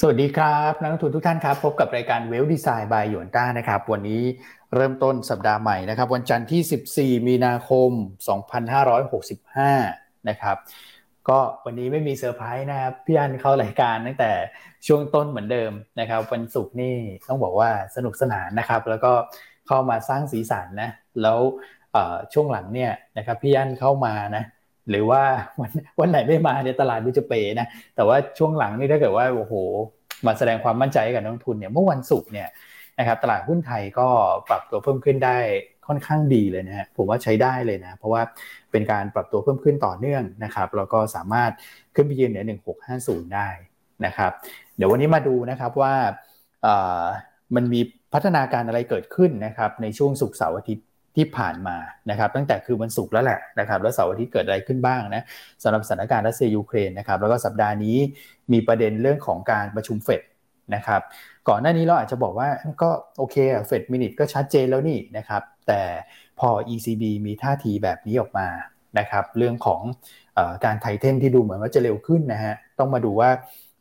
สวัสดีครับนักลงทุนทุกท่านครับพบกับรายการ Well Design by Yuanta นะครับวันนี้เริ่มต้นสัปดาห์ใหม่นะครับวันจันทร์ที่14มีนาคม2565นะครับก็วันนี้ไม่มีเซอร์ไพรส์นะครับพี่อันเข้ารายการตั้งแต่ช่วงต้นเหมือนเดิมนะครับวันศุกร์นี่ต้องบอกว่าสนุกสนานนะครับแล้วก็เข้ามาสร้างสีสันนะแล้วช่วงหลังเนี่ยนะครับพี่อันเข้ามานะหรือว่าวันไหนไม่มาเนี่ยตลาดมันจะเป๋นะแต่ว่าช่วงหลังนี่ถ้าเกิดว่าโอ้โหมาแสดงความมั่นใจกับนักลงทุนเนี่ยเมื่อวันศุกร์เนี่ยนะครับตลาดหุ้นไทยก็ปรับตัวเพิ่มขึ้นได้ค่อนข้างดีเลยนะฮะผมว่าใช้ได้เลยนะเพราะว่าเป็นการปรับตัวเพิ่มขึ้นต่อเนื่องนะครับแล้วก็สามารถขึ้นไปยืนเหนือ1650ได้นะครับเดี๋ยววันนี้มาดูนะครับว่ามันมีพัฒนาการอะไรเกิดขึ้นนะครับในช่วงศุกร์เสาร์อาทิตย์ที่ผ่านมานะครับตั้งแต่คือวันศุกร์แล้วแหละนะครับแล้วเสาร์อาทิตย์เกิดอะไรขึ้นบ้างนะสำหรับสถานการณ์รัสเซียยูเครนนะครับแล้วก็สัปดาห์นี้มีประเด็นเรื่องของการประชุมเฟดนะครับก่อนหน้านี้เราอาจจะบอกว่าก็โอเคเฟดมินิทก็ชัดเจนแล้วนี่นะครับแต่พอ ECB มีท่าทีแบบนี้ออกมานะครับเรื่องของการไทเทนที่ดูเหมือนว่าจะเร็วขึ้นนะฮะต้องมาดูว่า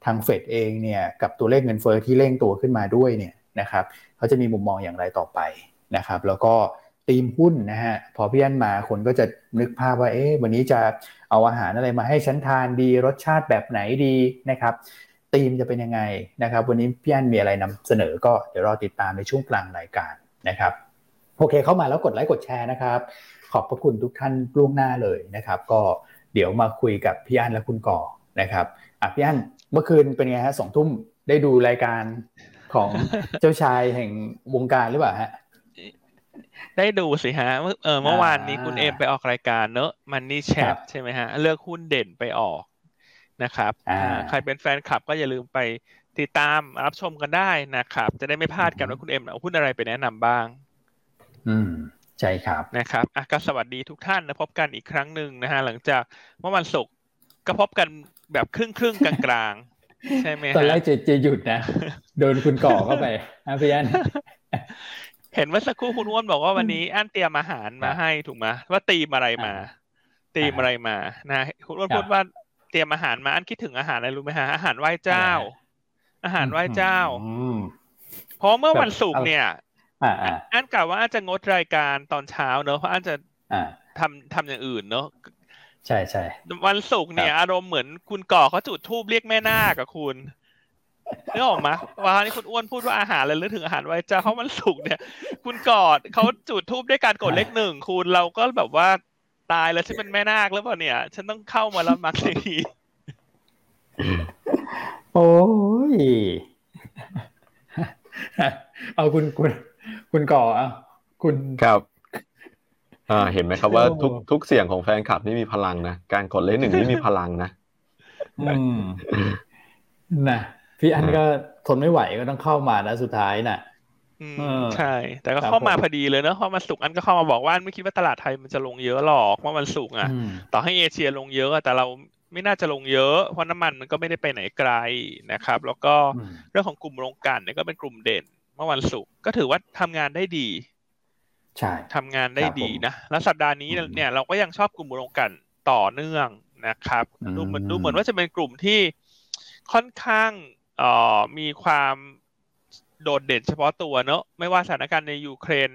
ทางเฟดเองเนี่ยกับตัวเลขเงินเฟ้อที่เร่งตัวขึ้นมาด้วยเนี่ยนะครับเขาจะมีมุมมองอย่างไรต่อไปนะครับแล้วก็ทีมหุ้นนะฮะพอพี่อั้นมาคนก็จะนึกภาพว่าเอ๊ะวันนี้จะเอาอาหารอะไรมาให้ฉันทานดีรสชาติแบบไหนดีนะครับทีมจะเป็นยังไงนะครับวันนี้พี่อั้นมีอะไรนำเสนอก็เดี๋ยวรอติดตามในช่วงกลางรายการนะครับโอเคเข้ามาแล้วกดไลค์กดแชร์นะครับขอบพระคุณทุกท่านล่วงหน้าเลยนะครับก็เดี๋ยวมาคุยกับพี่อั้นและคุณก่อนะครับพี่อั้นเมื่อคืนเป็นไงฮะ 20:00 นได้ดูรายการของเจ้าชายแห่งวงการหรือเปล่าฮะได้ดูสิฮะเมื่อวานนี้คุณเอมไปออกรายการเนอะ Money Chat ใช่ไหมฮะเลือกหุ้นเด่นไปออกนะครับใครเป็นแฟนคลับก็อย่าลืมไปติดตามรับชมกันได้นะครับจะได้ไม่พลาดกันว่าคุณเอมเอาหุ้นอะไรไปแนะนำบ้างใช่ครับนะครับก็สวัสดีทุกท่านนะพบกันอีกครั้งหนึ่งนะฮะหลังจากเมื่อวันศุกร์ก็พบกันแบบครึ่งๆกลางๆใช่ไหมตอนแรกจะหยุดนะโดนคุณก่อเข้าไปนะพี่อั้นเห็นว่าสักครู่คุณอ้วนบอกว่าวันนี้อั้นเตรียมอาหารมาให้ถูกไหมว่าตีมอะไรมานะคุณอ้วนพูดว่าเตรียมอาหารมาอั้นคิดถึงอาหารอะไรรู้ไหมฮะอาหารไหว้เจ้าเพราะเมื่อวันศุกร์เนี่ยอั้นกล่าวว่าอั้นจะงดรายการตอนเช้าเนอะเพราะอั้นจะทำอย่างอื่นเนอะใช่ใช่วันศุกร์เนี่ยอารมณ์เหมือนคุณก่อเขาจุดธูปเรียกแม่นาคกับคุณนึกออกมั้ยว่านี่คุณอ้วนพูดว่าอาหารอะไรหรือถึงอาหารไว้เจ้าเพราะมันสุกเนี่ยคุณกอดเขาจุดธูปด้วยการกดเลข1คุณเราก็แบบว่าตายแล้วฉันเป็นแม่นาคแล้วป่ะเนี่ยฉันต้องเข้ามาแล้วมักทีโอ้ยเอาคุณก่ออ่ะคุณครับเห็นมั้ยครับว่าทุกเสียงของแฟนคลับนี่มีพลังนะการกดเลข1นี่มีพลังนะนะพี่อันก็ทนไม่ไหวก็ต้องเข้ามานะสุดท้ายน่ะใช่แต่ก็เข้ามาพอดีเลยเนอะเพราะมันสุกอันก็เข้ามาบอกว่าไม่คิดว่าตลาดไทยมันจะลงเยอะหรอกเมื่อวันศุกร์อ่ะต่อให้เอเชียลงเยอะแต่เราไม่น่าจะลงเยอะเพราะน้ำมันมันก็ไม่ได้ไปไหนไกลนะครับแล้วก็เรื่องของกลุ่มโรงกลั่นเนี่ยก็เป็นกลุ่มเด่นเมื่อวันศุกร์ก็ถือว่าทำงานได้ดีใช่ทำงานได้ดีนะแล้วสัปดาห์นี้เนี่ยเราก็ยังชอบกลุ่มโรงกลั่นต่อเนื่องนะครับดูเหมือนว่าจะเป็นกลุ่มที่ค่อนข้างมีความโดดเด่นเฉพาะตัวเนอะไม่ว่าสถานการณ์ในยูเครน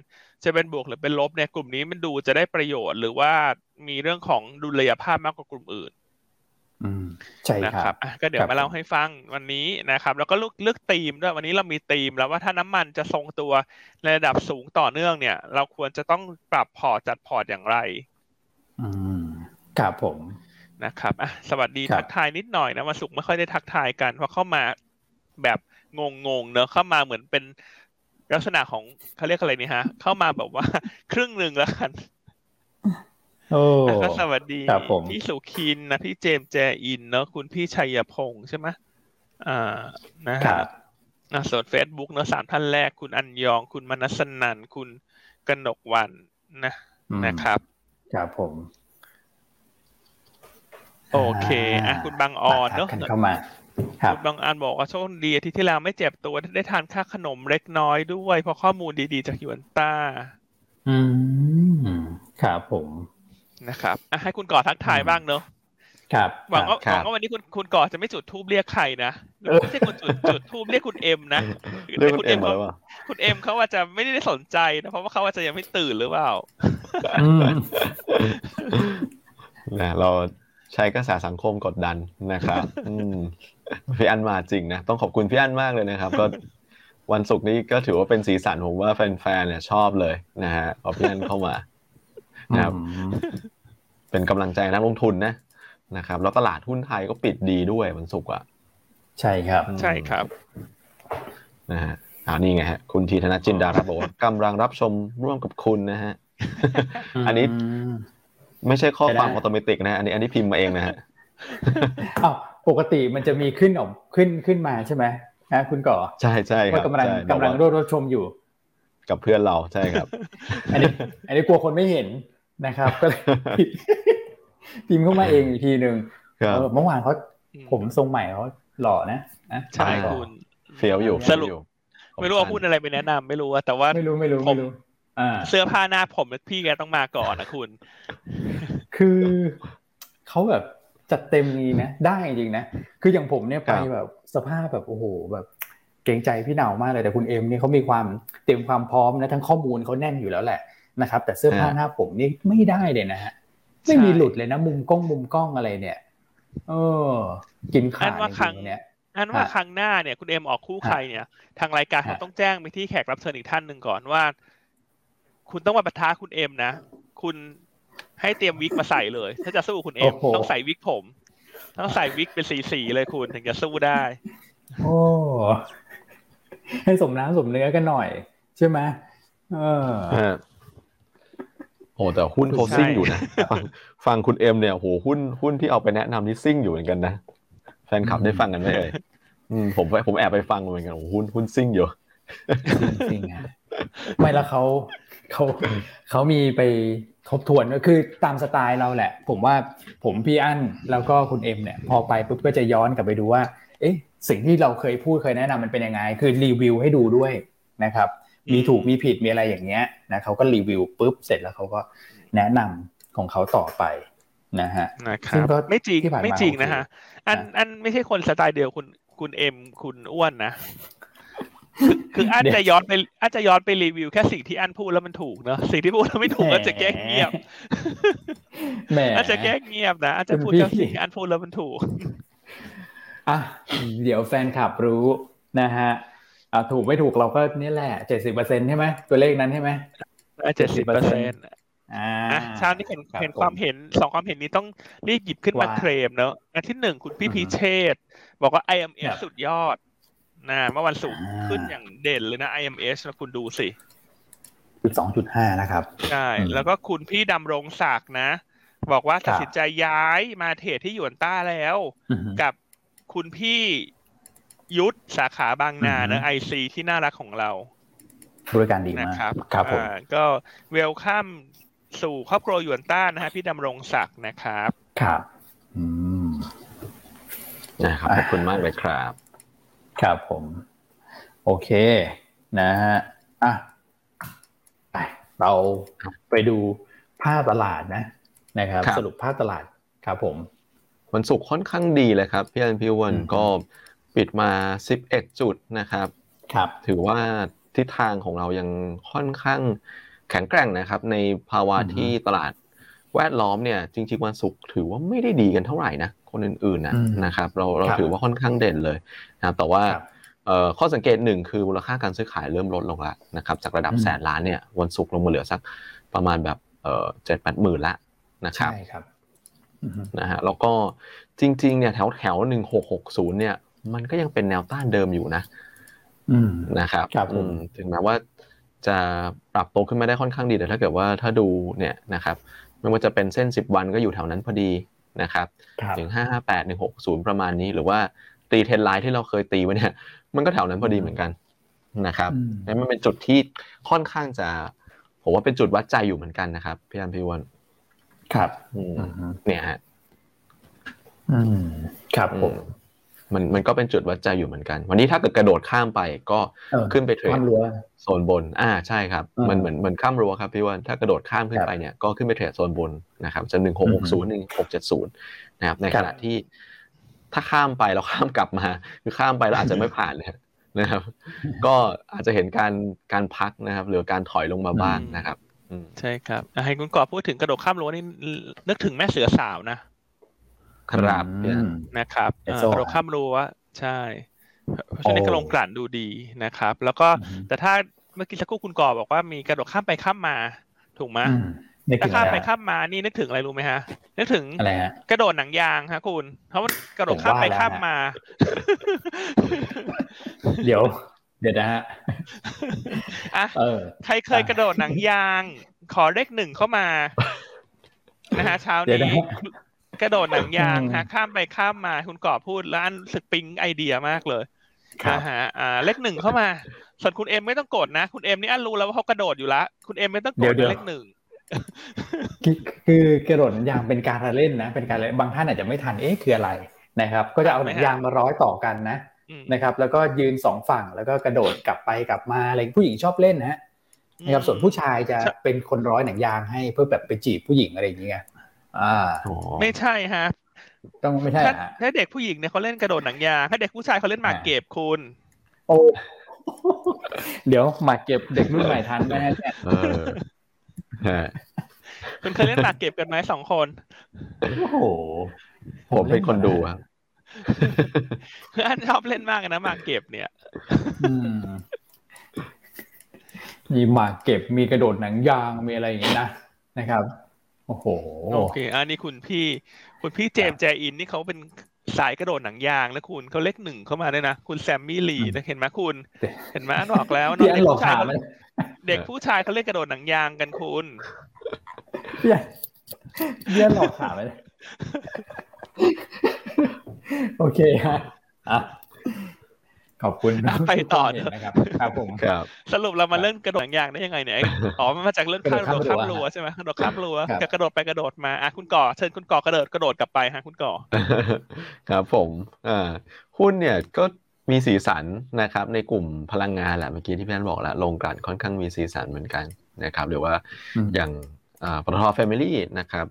จะเป็นบวกหรือเป็นลบเนี่ยกลุ่มนี้มันดูจะได้ประโยชน์หรือว่ามีเรื่องของดุลยภาพมากกว่ากลุ่มอื่นใช่นะครับก็เดี๋ยวมาเล่าให้ฟังวันนี้นะครับแล้วก็เลือกธีมด้วยวันนี้เรามีธีมแล้วว่าถ้าน้ำมันจะทรงตัวในระดับสูงต่อเนื่องเนี่ยเราควรจะต้องปรับพอร์ตจัดพอร์ตอย่างไรครับผมนะครับสวัสดีทักทายนิดหน่อยนะวันศุกร์ไม่ค่อยได้ทักทายกันเพราะเข้ามาแบบงงๆเนอะเข้ามาเหมือนเป็นลักษณะของเขาเรียกอะไรนี่ฮะเข้ามาแบบว่าครึ่งนึงแล้วกันโอ้ก็สวัสดีพี่สุคินนะพี่เจมส์แจอินเนอะคุณพี่ชัยพงษ์ใช่ไหมนะครับส่วน Facebook เนอะ3ท่านแรกคุณอัญยองคุณมนัสนันคุณกนกวรรณนะครับครับผมโอเคคุณบางออนเนอะเข้ามาคุณบางออนบอกว่าโชคดีอาทิตย์ที่แล้วไม่เจ็บตัวได้ทานค่าขนมเล็กน้อยด้วยเพราะข้อมูลดีๆจากยูนต้าครับผมนะครับให้คุณก่อทักทายบ้างเนอะ หวังว่าวันนี้คุณก่อจะไม่จุดทูบเรียกใครนะไม่ใช่คุณจุดทูบเรียกคุณเอ็มนะเรียกคุณเอ็มอะไรวะคุณเอ็มเขาอาจจะไม่ได้สนใจนะเพราะว่าเขาอาจจะยังไม่ตื่นหรือเปล่านะเราใช้กระแสสังคมกดดันนะครับพี่อันมาจริงนะต้องขอบคุณพี่อันมากเลยนะครับก็วันศุกร์นี้ก็ถือว่าเป็นสีสันผมว่าแฟนๆเนี่ยชอบเลยนะฮะขอบพี่อันเข้ามานะครับเป็นกำลังใจนักลงทุนนะครับแล้วตลาดหุ้นไทยก็ปิดดีด้วยวันศุกร์อ่ะใช่ครับใช่ครับนะฮะนี่ไงฮะคุณธีธนจินดาบอกว่ากำลังรับชมร่วมกับคุณนะฮะอันนี้ไม่ใช่ข้อความอัตโนมัตินะอันนี้พิมพ์มาเองนะฮะอ้าวปกติมันจะมีขึ้นมาใช่ไหมนะคุณก่อใช่ใช่ครับกำลังรับชมอยู่กับเพื่อนเราใช่ครับอันนี้กลัวคนไม่เห็นนะครับก็เลยพิมพ์เข้ามาเองอีกทีนึงเมื่อวานเขาผมทรงใหม่เขาหล่อนะใช่คุณเฟี้ยวอยู่สรุปไม่รู้ว่าพูดอะไรไปแนะนำไม่รู้แต่ว่าไม่รู้เสื้อผ้าหน้าผมพี่แกต้องมาก่อนนะคุณคือเขาแบบจัดเต็มนี้นะได้จริงนะคืออย่างผมเนี่ยไปแบบสภาพแบบโอ้โหแบบเกรงใจพี่หนาวมากเลยแต่คุณเอ็มนี่เขามีความเตรียมความพร้อมนะทั้งข้อมูลเขาแน่นอยู่แล้วแหละนะครับแต่เสื้อผ้าหน้าผมนี่ไม่ได้เลยนะฮะไม่มีหลุดเลยนะมุมกล้องอะไรเนี่ยกินข้าวเนี่ยว่าครั้งหน้าเนี่ยคุณเอ็มออกคู่ใครเนี่ยทางรายการเขาต้องแจ้งไปที่แขกรับเชิญอีกท่านนึงก่อนว่าคุณต้องมาปะทะคุณเอ็มนะคุณให้เตรียมวิกมาใส่เลยถ้าจะสู้คุณเอ็มต้องใส่วิกผมต้องใส่วิกเป็นสีๆเลยคุณถึงจะสู้ได้โอ้ให้สมน้ำสมเนื้อกันหน่อยใช่ไหมโอ้แต่หุ้นเขาซิ่งอยู่นะฟังคุณเอ็มเนี่ยโหหุ้นที่เอาไปแนะนำนี่ซิ่งอยู่เหมือนกันนะแฟนคลับได้ฟังกันไหมเอ่ยผมแอบไปฟังเหมือนกันโหหุ้นซิ่งอยู่ซิ่งฮะไม่แล้วเขามีไปทบทวนก็คือตามสไตล์เราแหละผมว่าผมพี่อั้นแล้วก็คุณเอ็มเนี่ยพอไปปุ๊บก็จะย้อนกลับไปดูว่าเอ๊ะสิ่งที่เราเคยแนะนำมันเป็นยังไงคือรีวิวให้ดูด้วยนะครับมีถูกมีผิดมีอะไรอย่างเงี้ยนะเขาก็รีวิวปุ๊บเสร็จแล้วเขาก็แนะนำของเขาต่อไปนะฮะซึ่งก็ไม่จริงนะฮะอันไม่ใช่คนสไตล์เดียวคุณเอ็มคุณอ้วนนะคืออาจจะย้อนไปรีวิวแค่สิ่งที่อันพูดแล้วมันถูกเนอะสิ่งที่พูดแล้วไม่ถูกก็จะแก้เงียบแหมอาจจะแก้เงียบนะอาจจะพูดแค่สิ่งที่อันพูดแล้วมันถูกอ่ะเดี๋ยวแฟนคลับรู้นะฮะถูกไม่ถูกเราก็นี่แหละ 70% ใช่ไหมตัวเลขนั้นใช่ไหม 70% ชาวนี้เห็นความเห็น2ความเห็นนี้ต้องรีบหยิบขึ้นมาเคลมเนอะอันที่1คุณพี่พิเชษบอกว่า IMF สุดยอดนะเมื่อวันศุกร์ขึ้นอย่างเด่นเลยนะ IMS นะคุณดูสิ 12.5 นะครับใช่แล้วก็คุณพี่ดำรงศักดิ์นะบอกว่าตัดสินใจย้ายมาเทรดที่หยวนต้าแล้วกับคุณพี่ยุทธสาขาบางนานะ IC ที่น่ารักของเราบริการดีมากนะครับครับผมก็เวลคัมสู่ครอบครัวหยวนต้านะฮะพี่ดำรงศักดิ์นะครับครับนะครับขอบคุณมากเลยครับครับผมโอเคนะฮะอ่ะไปเราไปดูภาพตลาดนะครับสรุปภาพตลาดครับผมวันศุกร์ค่อนข้างดีเลยครับพี่อันพี่วันก็ปิดมา11จุดนะครับครับถือว่าทิศทางของเรายังค่อนข้างแข็งแกร่งนะครับในภาวะที่ตลาดแวดล้อมเนี่ยจริงๆวันศุกร์ถือว่าไม่ได้ดีกันเท่าไหร่นะคนอื่นๆนะครับเราถือว่าค่อนข้างเด่นเลยนะครับแต่ว่าข้อสังเกตหนึ่งคือมูลค่าการซื้อขายเริ่มลดลงแล้วนะครับจากระดับแสนล้านเนี่ยวันศุกร์ลงมาเหลือสักประมาณแบบ7-8 หมื่นละนะครับใช่ครับนะฮะแล้วก็จริงๆเนี่ยแถว1660เนี่ยมันก็ยังเป็นแนวต้านเดิมอยู่นะนะครับถึงแม้ว่าจะปรับตัวขึ้นมาได้ค่อนข้างดีแต่ถ้าเกิดว่าถ้าดูเนี่ยนะครับไม่ว่าจะเป็นเส้น10วันก็อยู่แถวนั้นพอดีนะครับ1558-160ประมาณนี้หรือว่าตีเทรนด์ไลน์ที่เราเคยตีไว้เนี่ยมันก็แถวนั้นพอดีเหมือนกันนะครับแล้วมันเป็นจุดที่ค่อนข้างจะผมว่าเป็นจุดวัดใจอยู่เหมือนกันนะครับพี่อันพี่วันครับเนี่ยฮะครับผม มันก็เป็นจุดวัดใจอยู่เหมือนกันวันนี้ถ้าเกิดกระโดดข้ามไปก็ขึ้นไปเทรดโซนบนใช่ครับมันเหมือนข้ามรั้วครับพี่วันถ้ากระโดดข้ามขึ้นไปเนี่ยก็ขึ้นไปเทรดโซนบนนะครับจะ1660 1670นะครับในขณะที่ถ้าข้ามไปเราข้ามกลับมาคือข้ามไปเราอาจจะไม่ผ่านนะครับก็อาจจะเห็นการพักนะครับหรือการถอยลงมาบ้างนะครับใช่ครับให้คุณกรอบพูดถึงกระโดดข้ามรั้วนี่นึกถึงแม่เสือสาวนะครับนะครับกระโดดข้ามรั้วใช่เพราะฉะนั้นก็ลงกลั่นดูดีนะครับแล้วก็แต่ถ้าเมื่อกี้สักครู่คุณกรอบบอกว่ามีกระโดดข้ามไปข้ามมาถูกไหมถ้าข้ามไปข้ามมานี่นึกถึงอะไรรู้ไหมฮะนึกถึงกระโดดหนังยางฮะคุณเพราะว่ากระโดดข้ามไปข้ามมาเดี๋ยวนะฮะใครเคยกระโดดหนังยางขอเลข1เข้ามานะฮะเช้านี้กระโดดหนังยางฮะข้ามไปข้ามมาคุณกรอบพูดแล้วอันสปริงไอเดียมากเลยนะฮะเลข1เข้ามาส่วนคุณเอ็มไม่ต้องกดนะคุณเอ็มนี่อันรู้แล้วว่าเขากระโดดอยู่ละคุณเอ็มไม่ต้องกดเลข1คือกระโดดหนังยางเป็นการเล่นนะเป็นการเล่นบางท่านอาจจะไม่ทันคืออะไรนะครับก็จะเอาหนังยางมาร้อยต่อกันนะนะครับแล้วก็ยืน2ฝั่งแล้วก็กระโดดกลับไปกลับมาอะไรผู้หญิงชอบเล่นนะนะครับส่วนผู้ชายจะเป็นคนร้อยหนังยางให้เพื่อแบบไปจีบผู้หญิงอะไรอย่างเงี้ยไม่ใช่ฮะต้องไม่ใช่ฮะถ้าเด็กผู้หญิงเนี่ยเขาเล่นกระโดดหนังยางถ้าเด็กผู้ชายเขาเล่นหมากเก็บคุณโอ้เดี๋ยวหมากเก็บเด็กรุ่นใหม่ทันมั้ยฮะคุณเคยเล่นหมากเก็บกันไหม2คนโอ้โหผมเป็นคนดูครับคืออันชอบเล่นมากนะหมากเก็บเนี่ยมีหมากเก็บมีกระโดดหนังยางมีอะไรอย่างงี้นะนะครับโอ้โหโอเคอันนี้คุณพี่เจมส์แจอินนี่เขาเป็นสายกระโดดหนังยางนะคุณเขาเลข1เข้ามาด้วยนะคุณแซมมี่ลีนะเห็นไหมคุณเห็นไหมอันบอกแล้วน้องเด็กผู้ชายเด็กผู้ชายเขาเล่นกระโดดหนังยางกันคุณเยี่ยนหลอกถามเลยโอเคฮะขอบคุณไปต่อนะครับครับผมครับสรุปเรามาเล่นกระโดดหนังยางได้ยังไงเนี่ยอ๋อมันมาจากเรื่องกระโดดข้ามรั้วใช่ไหมกระโดดข้ามรั้วกับกระโดดไปกระโดดมาคุณก่อเชิญคุณก่อกระโดดกลับไปฮะคุณก่อครับผมหุ้นเนี่ยก็มีสีสันนะครับในกลุ่มพลังงานแหละเมื่อกี้ที่พี่แอนบอกแล้วลงกลั่นค่อนข้างมีสีสันเหมือนกันนะครับหรือว่าอย่างปตท. Family นะครับ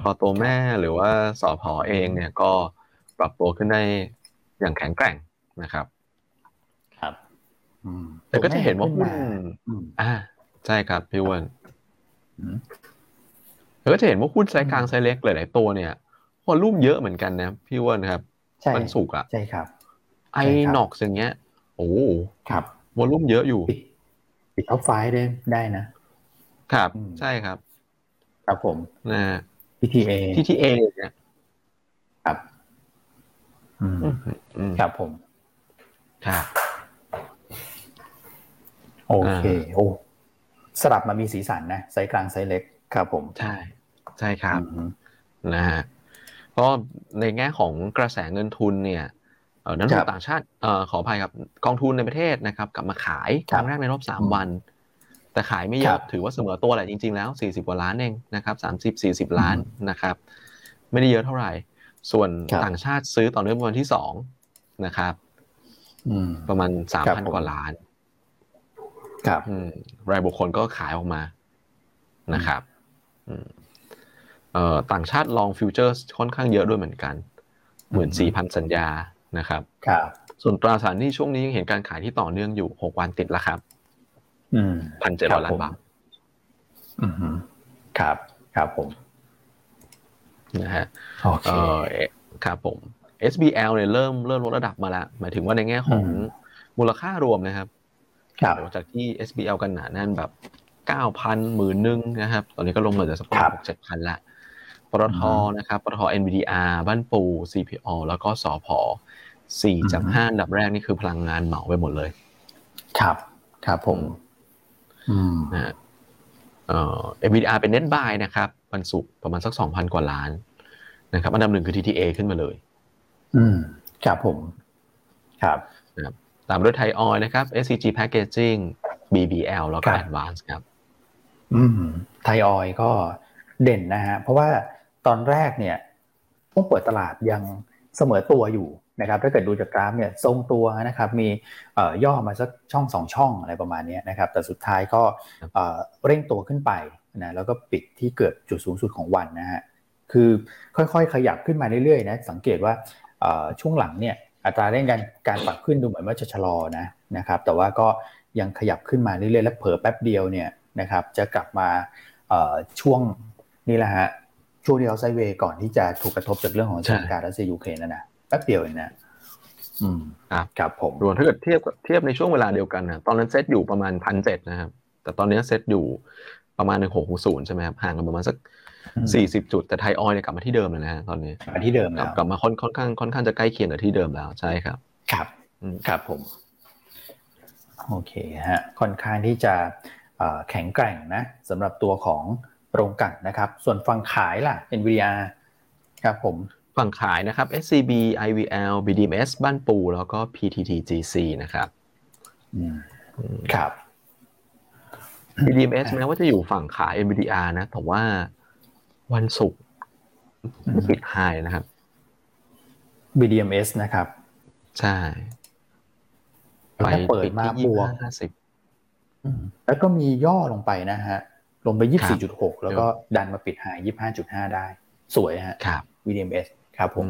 พอตัวแม่หรือว่าสผ.เองเนี่ยก็ปรับตัวขึ้นได้อย่างแข็งแกร่งนะครับครับแต่ก็จะเห็นว่าหุ้นใช่ครับพี่อ้วนแล้วก็จะเห็นว่าหุ้นไซส์กลางไซส์เล็กหลายๆตัวเนี่ยวอลุ่มเยอะเหมือนกันนะพี่อ้วนครับมันสุกอ่ะใช่ครับไอนอกอย่างเงี้ยโอ้ครับวอลุ่มเยอะอยู่ปิดออฟไฟล์ได้นะครับใช่ครับครับผมนะ TTA เนี่ยครับครับผมครับโอเคโอ้สลับมามีสีสันนะไซส์กลางไซส์เล็กครับผมใช่ครับนะฮะเพราะในแง่ของกระแสเงินทุนเนี่ยนักลงทุนต่างชาติขออภัยครับกองทุนในประเทศนะครับกลับมาขายครั้งแรกในรอบ3วันแต่ขายไม่เยอะถือว่าเสมอตัวแหละจริงๆแล้ว40กว่าล้านเองนะครับ30 40ล้านนะครับไม่ได้เยอะเท่าไหร่ส่วนต่างชาติซื้อต่อเนื่องวันที่2นะครับประมาณ 3,000 กว่าล้านครับรายบุคคลก็ขายออกมานะครับต่างชาติลองฟิวเจอร์ค่อนข้างเยอะด้วยเหมือนกัน 14,000 สัญญานะครับครับส่วนตราสารหนี้ช่วงนี้ยังเห็นการขายที่ต่อเนื่องอยู่6วันติดแล้วครับ1,700 ล้านบาทครับครับผมนะฮะโอเคครับผม SBL เนี่ยเริ่มลดระดับมาแล้วหมายถึงว่าในแง่ของมูลค่ารวมนะครับครับจากที่ SBL กันหนาแน่นแบบ 9,000 10,000 นะครับตอนนี้ก็ลงมาเหลือสักประมาณ 6-7,000 ละปตท.นะครับปตท. NVDR บ้านปู CPALL แล้วก็สผ. 4 จาก 5 อันดับแรกนี่คือพลังงานเหมาไปหมดเลยครับครับผมนะNVDR เป็น Net Buy นะครับวันศุกร์ประมาณสัก 2,000 กว่าล้านนะครับอันดับ1คือ TTA ขึ้นมาเลยครับผมครับนะครับตามด้วยไทยออยล์นะครับ SCG Packaging BBL แล้วก็ Advance ครับไทยออยล์ก็เด่นนะฮะเพราะว่าตอนแรกเนี่ยพวกเปิดตลาดยังเสมอตัวอยู่ นะครับถ้าเกิดดูจากกราฟเนี่ยทรงตัวนะครับมีย่อมาสักช่อง2ช่องอะไรประมาณนี้นะครับแต่สุดท้ายก็เร่งตัวขึ้นไปนะแล้วก็ปิดที่เกือบจุดสูงสุดของวันนะฮะคือค่อยๆขยับขึ้นมาเรื่อยๆนะสังเกตว่าช่วงหลังเนี่ยอัตราเร่งการปรับขึ้นดูเหมือนว่าจะชะลอนะครับแต่ว่าก็ยังขยับขึ้นมาเรื่อยๆและเผลอแป๊บเดียวเนี่ยนะครับจะกลับมาช่วงนี่แหละฮะช่วงที่เราไซด์เวย์ก่อนที่จะถูกกระทบจากเรื่องของสถานการณ์รัสเซียยูเครนนั่นนะแป๊บเดียวเองนะครับผมรวมถ้าเกิดเทียบในช่วงเวลาเดียวกันนะตอนนั้นเซตอยู่ประมาณ 1,700 นะครับแต่ตอนนี้เซตอยู่ประมาณ 1,660 ใช่ไหมครับห่างกันประมาณสัก40จุดแต่ไทยออยล์เนี่ยกลับมาที่เดิมแล้วนะฮะตอนนี้กลับมาที่เดิมแล้วกลับมาค่อนข้างจะใกล้เคียงกับที่เดิมแล้วใช่ครับครับครับผมโอเคฮะค่อนข้างที่จะแข็งแกร่งนะสำหรับตัวของโรงกลั่นนะครับส่วนฝั่งขายล่ะ NVDR ครับผมฝั่งขายนะครับ SCB IVL BDMS บ้านปูแล้วก็ PTT GC นะครับครับ BDMS แม้ว่าจะอยู่ฝั่งขาย NVDR นะแต่ว่าวันศุกร์ปิดไฮนะครับ BDMS นะครับใช่ไปเปิดมาบวก50แล้วก็มีย่อลงไปนะฮะลงไป 24.6 แล้วก็ดันมาปิดไฮ 25.5 ได้สวยฮะครับ BDMS ครับผม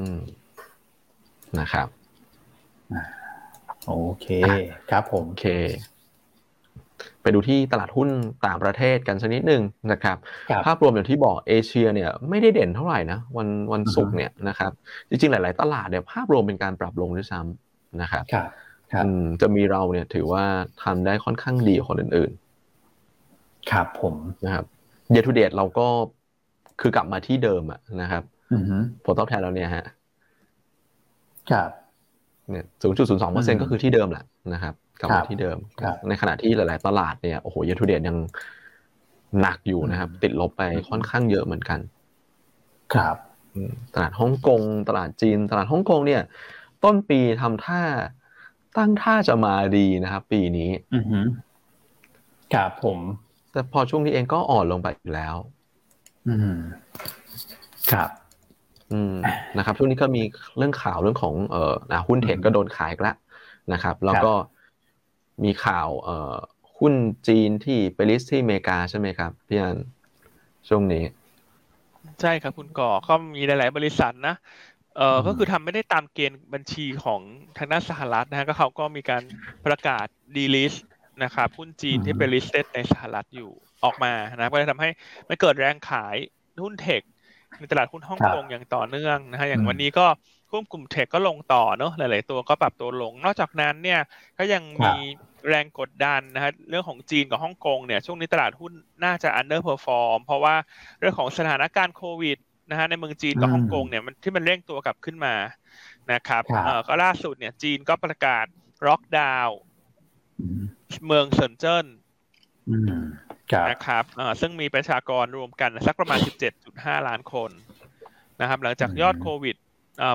นะครับโอเคครับผมโอเคไปดูที่ตลาดหุ้นต่างประเทศกันสักนิดนึงนะครับภาพรวมอย่างที่บอกเอเชียเนี่ยไม่ได้เด่นเท่าไหร่นะวันศุกร์เนี่ยนะครับจริงๆหลายๆตลาดเนี่ยภาพรวมเป็นการปรับลงด้วยซ้ำนะครับจะมีเราเนี่ยถือว่าทำได้ค่อนข้างดีกว่าคนอื่นๆครับผมนะครับ year to date เราก็คือกลับมาที่เดิมอะนะครับผลตอบแทนเราเนี่ยฮะครับเนี่ย 0.02% ก็คือที่เดิมแหละนะครับกลับมาที่เดิมในขณะที่หลายๆตลาดเนี่ยโอ้โห year to date ยังหนักอยู่นะครับติดลบไปค่อนข้างเยอะเหมือนกันครับตลาดฮ่องกงตลาดจีนตลาดฮ่องกงเนี่ยต้นปีทำท่าตั้งท่าจะมาดีนะครับปีนี้ครับผมแต่พอช่วงนี้เองก็อ่อนลงไปอีกแล้วครับนะครับช่วงนี้ก็มีเรื่องข่าวเรื่องของหุ้นเทคก็โดนขายแล้วนะครับแล้วก็มีข่าวหุ้นจีนที่ไปลิสต์ที่อเมริกาใช่ไหมครับพี่อันช่วงนี้ใช่ครับคุณก่อก็มีหลายๆบริษัทนะก็คือทำไม่ได้ตามเกณฑ์บัญชีของทางด้านสหรัฐนะฮะก็เขาก็มีการประกาศ delist นะครับหุ้นจีนที่เป็น listed ในสหรัฐอยู่ออกมานะก็เลยทำให้ไม่เกิดแรงขายหุ้นเทคในตลาดหุ้นฮ่องกงอย่างต่อเนื่องนะฮะอย่างวันนี้ก็หุ้นกลุ่มเทคก็ลงต่อเนาะหลายๆตัวก็ปรับตัวลงนอกจากนั้นเนี่ยก็ยังมีแรงกดดันนะฮะเรื่องของจีนกับฮ่องกงเนี่ยช่วงนี้ตลาดหุ้นน่าจะ underperform เพราะว่าเรื่องของสถานการณ์โควิดนะฮะในเมืองจีนกับฮ่องกงเนี่ยมันที่มันเร่งตัวกลับขึ้นมานะครับก็ล่าสุดเนี่ยจีนก็ประกาศล็อกดาวน์เมืองเซินเจิ้นนะครับซึ่งมีประชากรรวมกันสักประมาณ 17.5 ล้านคนนะครับหลังจากยอดโควิด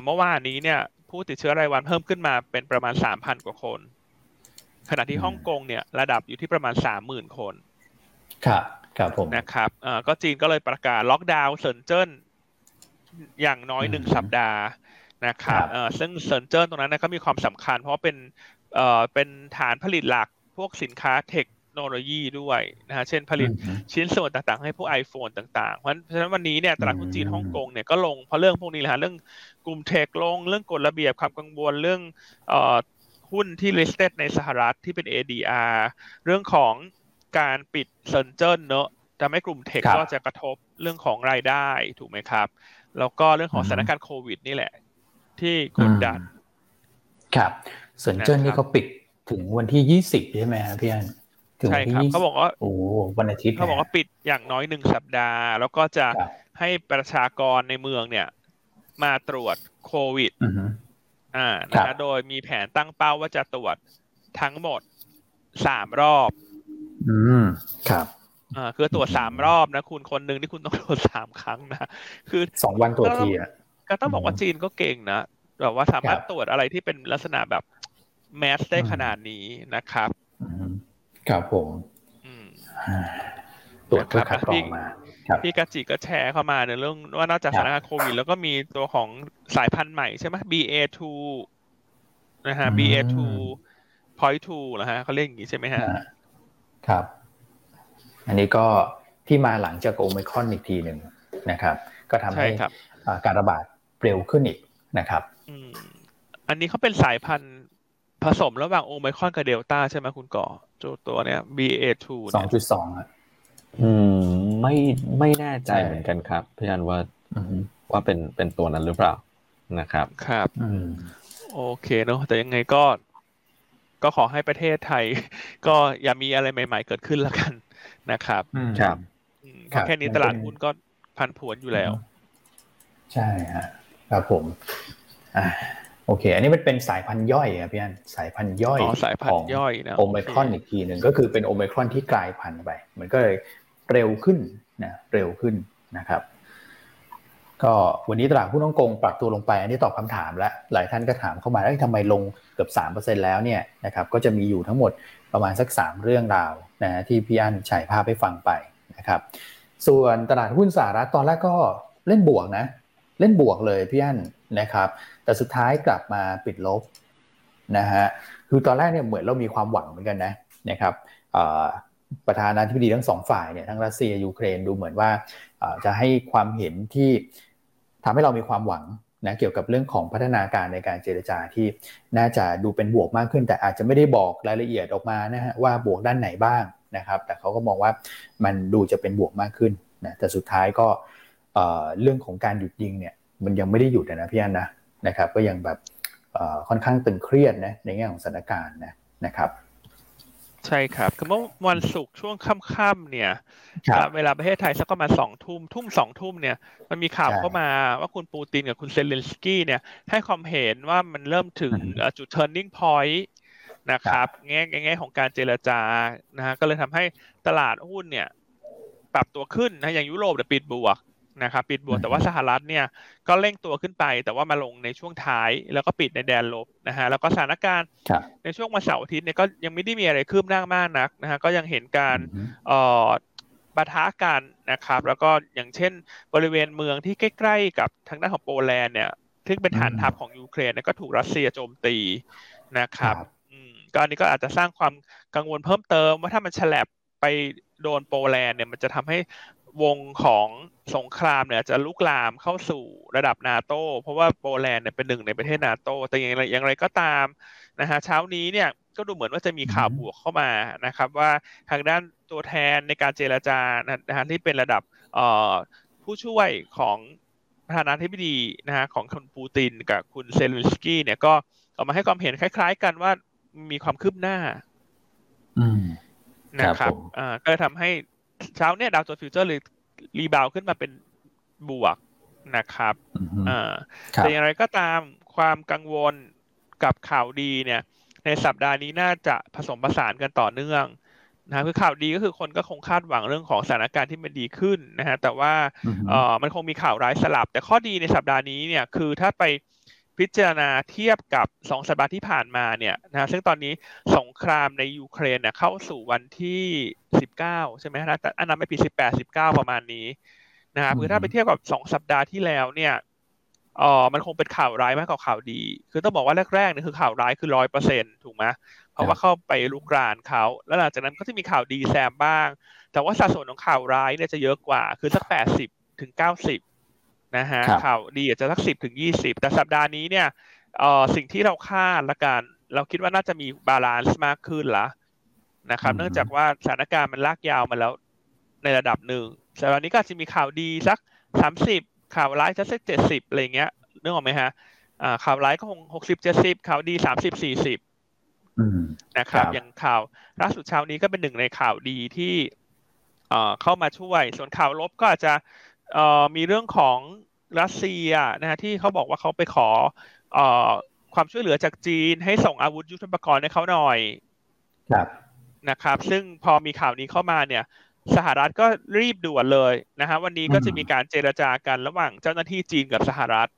เมื่อวานนี้เนี่ยผู้ติดเชื้อรายวันเพิ่มขึ้นมาเป็นประมาณ 3,000 กว่าคนขณะที่ฮ่องกงเนี่ยระดับอยู่ที่ประมาณ 30,000 คนครับผมนะครับก็จีนก็เลยประกาศล็อกดาวน์เซินเจิ้นอย่างน้อย1สัปดาห์นะครับซึ่งเซินเจิ้นตรงนั้นก็มีความสำคัญเพราะเป็นฐานผลิตหลักพวกสินค้าเทคโนโลยีด้วยนะฮะเช่นผลิตชิ้นส่วนต่างๆให้พวก iPhone ต่างๆเพราะฉะนั้นวันนี้เนี่ยตลาดหุ้นจีนฮ่องกงเนี่ยก็ลงเพราะเรื่องพวกนี้แหละเรื่องกลุ่มเทคลงเรื่องกฎระเบียบความกังวลเรื่องหุ้นที่ listed ในสหรัฐที่เป็น ADR เรื่องของการปิดเซินเจิ้นเนอะทำให้กลุ่มเทคก็จะกระทบเรื่องของรายได้ถูกไหมครับแล้วก็เรื่องของสถานการณ์โควิดนี่แหละที่กดดันครับเซินเจิ้นนี่เขาปิดถึงวันที่20ใช่ไหมครับพี่อันถึงวันที่20เขาบอกว่าโอ้วันอาทิตย์เขาบอกว่าปิดอย่างน้อย1สัปดาห์แล้วก็จะให้ประชากรในเมืองเนี่ยมาตรวจโควิดนะโดยมีแผนตั้งเป้าว่าจะตรวจทั้งหมด3รอบครับคือตรวจ3รอบนะคุณคนนึงที่คุณต้องตรวจ3ครั้งนะคือ2วันตรวจทีอ่ะก็ต้องบอกว่าจีนก็เก่งนะแบบว่าสามารถตรวจอะไรที่เป็นลักษณะแบบแมสได้ขนาดนี้นะครับครับผมตรวจคัดกรองมาพี่กาจิก็แชร์เข้ามาในเรื่องว่านอกจากสถานการณ์โควิดแล้วก็มีตัวของสายพันธุ์ใหม่ใช่ไหม BA2 นะฮะ BA2.2 เหรอฮะเขาเรียกอย่างนี้ใช่ไหมฮะครับอันนี้ก็ที่มาหลังจากโอไมครอนอีกทีหนึ่งนะครับก็ทำให้การระบาดเร็วขึ้นอีกนะครับอันนี้เขาเป็นสายพันธุ์ผสมระหว่างโอไมครอนกับเดลต้าใช่ไหมคุณก่อตัวเนี้ย BA2 2.2 ครับไม่แน่ใจเหมือนกันครับพี่อันว่าเป็นตัวนั้นหรือเปล่านะครับครับโอเคเนาะแต่ยังไงก็ขอให้ประเทศไทยก็อย่ามีอะไรใหม่ๆเกิดขึ้นแล้วกันนะครับครับแค่นี้ตลาดหุ้นก็ผันผวนอยู่แล้วใช่ฮะครับผมโอเคอันนี้มันเป็นสายพันธุ์ย่อยครับพี่อันสายพันธุ์ย่อยของโอไมครอนอีกทีหนึ่งก็คือเป็นโอไมครอนที่กลายพันธุ์ไปมันก็เลยเร็วขึ้นนะเร็วขึ้นนะครับก็วันนี้ตลาดหุ้นฮ่องกงปรับตัวลงไปอันนี้ตอบคำถามแล้วหลายท่านก็ถามเข้ามาว่าทำไมลงเกือบ 3% แล้วเนี่ยนะครับก็จะมีอยู่ทั้งหมดประมาณสัก3เรื่องราวนะที่พี่อั้นฉายภาพให้ฟังไปนะครับส่วนตลาดหุ้นสหรัฐตอนแรกก็เล่นบวกนะเล่นบวกเลยพี่อั้นนะครับแต่สุดท้ายกลับมาปิดลบนะฮะคือตอนแรกเนี่ยเหมือนเรามีความหวังเหมือนกันนะครับประธานาธิบดีทั้ง2ฝ่ายเนี่ยทั้งรัสเซียยูเครนดูเหมือนว่าจะให้ความเห็นที่ทำให้เรามีความหวังนะเกี่ยวกับเรื่องของพัฒนาการในการเจรจาที่น่าจะดูเป็นบวกมากขึ้นแต่อาจจะไม่ได้บอกรายละเอียดออกมานะฮะว่าบวกด้านไหนบ้างนะครับแต่เขาก็มองว่ามันดูจะเป็นบวกมากขึ้นนะแต่สุดท้ายก็เรื่องของการหยุดยิงเนี่ยมันยังไม่ได้หยุดนะพี่อันนะครับก็ยังแบบค่อนข้างตึงเครียดนะในแง่ของสถานการณ์นะครับใช่ครับคือเมื่อวันศุกร์ช่วงค่ำๆเนี่ยเวลาประเทศไทยสักประมาณ 20:00 น. เนี่ยมันมีข่าวเข้ามาว่าคุณปูตินกับคุณเซเลนสกี้เนี่ยให้ความเห็นว่ามันเริ่มถึงจุด turning point นะครับแง่ของการเจรจานะฮะก็เลยทำให้ตลาดหุ้นเนี่ยปรับตัวขึ้นนะอย่างยุโรปปิดบวกนะครับปิดบวกแต่ว่าสหรัฐเนี่ยก็เร่งตัวขึ้นไปแต่ว่ามาลงในช่วงท้ายแล้วก็ปิดในแดนลบนะฮะแล้วก็สถานการณ์ในช่วงวันเสาร์อาทิตย์เนี่ยก็ยังไม่ได้มีอะไรคืบหน้ามากนักนะฮะก็ยังเห็นการปะทะกันนะครับแล้วก็อย่างเช่นบริเวณเมืองที่ใกล้ๆกับทางด้านของโปแลนด์เนี่ยซึ่งเป็นฐานทัพของยูเครนก็ถูกรัสเซียโจมตีนะครับก็อันนี้ก็อาจจะสร้างความกังวลเพิ่มเติมว่าถ้ามันฉลับไปโดนโปแลนด์เนี่ยมันจะทำให้วงของสงครามเนี่ยจะลุกลามเข้าสู่ระดับ NATO เพราะว่าโปแลนด์เนี่ยเป็นหนึ่งในประเทศ NATO แต่อย่างไรก็ตามนะฮะเช้านี้เนี่ยก็ดูเหมือนว่าจะมีข่าวบวกเข้ามานะครับว่าทางด้านตัวแทนในการเจรจานะฮะที่เป็นระดับผู้ช่วยของประธานาธิบดีนะฮะของคุณปูตินกับคุณเซเลนสกี้เนี่ยก็ออกมาให้ความเห็นคล้ายๆกันว่ามีความคืบหน้านะครับก็ทำให้เช้าเนี่ยดาวโจนส์ฟิวเจอร์เลยรีบาวขึ้นมาเป็นบวกนะครับแต่อย่างไรก็ตามความกังวลกับข่าวดีเนี่ยในสัปดาห์นี้น่าจะผสมผสานกันต่อเนื่องนะคือข่าวดีก็คือคนก็คงคาดหวังเรื่องของสถานการณ์ที่มันดีขึ้นนะฮะแต่ว่ามันคงมีข่าวร้ายสลับแต่ข้อดีในสัปดาห์นี้เนี่ยคือถ้าไปพิจารณาเทียบกับ2สัปดาห์ที่ผ่านมาเนี่ยนะซึ่งตอนนี้สงครามในยูเครนเนี่ยเข้าสู่วันที่19ใช่ไหมฮะแต่อันนั้นไม่ผิด18-19ประมาณนี้นะครับคือถ้าไปเทียบกับ2สัปดาห์ที่แล้วเนี่ยมันคงเป็นข่าวร้ายมากกว่าข่าวดีคือต้องบอกว่าแรกๆเนี่ยคือข่าวร้ายคือ 100% ถูกไหมเพราะว่าเข้าไปลุกรานเขาแล้วหลังจากนั้นก็จะมีข่าวดีแซมบ้างแต่ว่าสัดส่วนของข่าวร้ายเนี่ยจะเยอะกว่าคือสัก80-90%นะฮะข่าวดีอาจจะสัก10-20แต่สัปดาห์นี้เนี่ยสิ่งที่เราคาดละกันเราคิดว่าน่าจะมีบาลานซ์มากขึ้นละนะครับเนื่องจากว่าสถานการณ์มันลากยาวมาแล้วในระดับหนึ่งสัปดาห์นี้ก็จะมีข่าวดีสัก30ข่าวร้ายสัก70อะไรเงี้ยนึกออกไหมฮะข่าวร้ายก็คง60-70ข่าวดี30-40นะครับอย่างข่าวล่าสุดเช้านี้ก็เป็นหนึ่งในข่าวดีที่เข้ามาช่วยส่วนข่าวลบก็อาจจะมีเรื่องของรัสเซียนะฮะที่เขาบอกว่าเขาไปขอความช่วยเหลือจากจีนให้ส่งอาวุธยุทโธปกรณ์ให้เขาหน่อยนะครับซึ่งพอมีข่าวนี้เข้ามาเนี่ยสหรัฐก็รีบด่วนเลยนะฮะวันนี้ก็จะมีการเจรจากันระหว่างเจ้าหน้าที่จีนกับสหรัฐ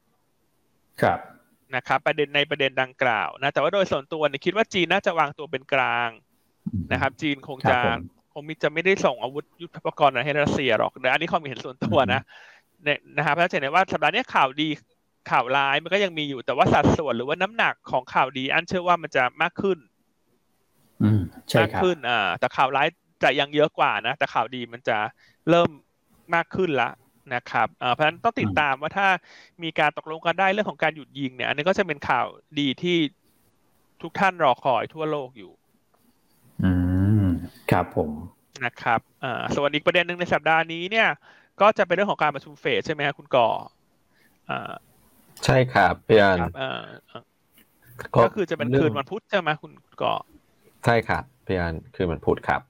ครับนะครับประเด็นในประเด็นดังกล่าวนะแต่ว่าโดยส่วนตัวเนี่ยคิดว่าจีนน่าจะวางตัวเป็นกลางนะครับจีนคงจะไม่ได้ส่งอาวุธยุทโธปกรณ์อะไรให้รัสเซียหรอกอันนี้ความเห็นส่วนตัวนะเพราะฉะนั้นว่าสัปดาห์นี้ข่าวดี ข่าวร้ายมันก็ยังมีอยู่แต่ว่าสัดส่วนหรือว่าน้ำหนักของข่าวดีอันเชื่อว่ามันจะมากขึ้นมากขึ้นแต่ข่าวร้ายจะยังเยอะกว่านะแต่ข่าวดีมันจะเริ่มมากขึ้นละนะครับเพราะฉะนั้นต้องติดตามว่าถ้ามีการตกลงกันได้เรื่องของการหยุดยิงเนี่ยอันนี้ก็จะเป็นข่าวดีที่ทุกท่านรอคอยทั่วโลกอยู่ครับผมนะครับส่วนอีกประเด็นหนึ่งในสัปดาห์นี้เนี่ยก็จะเป็นเรื่องของการประชุมเฟดใช่ไหมครับคุณก่อใช่ครับพี่อันก็คือจะเป็นคืนวันพุธใช่ไหมคุณก่อใช่ครับพี่อันคืนวันพุธครับ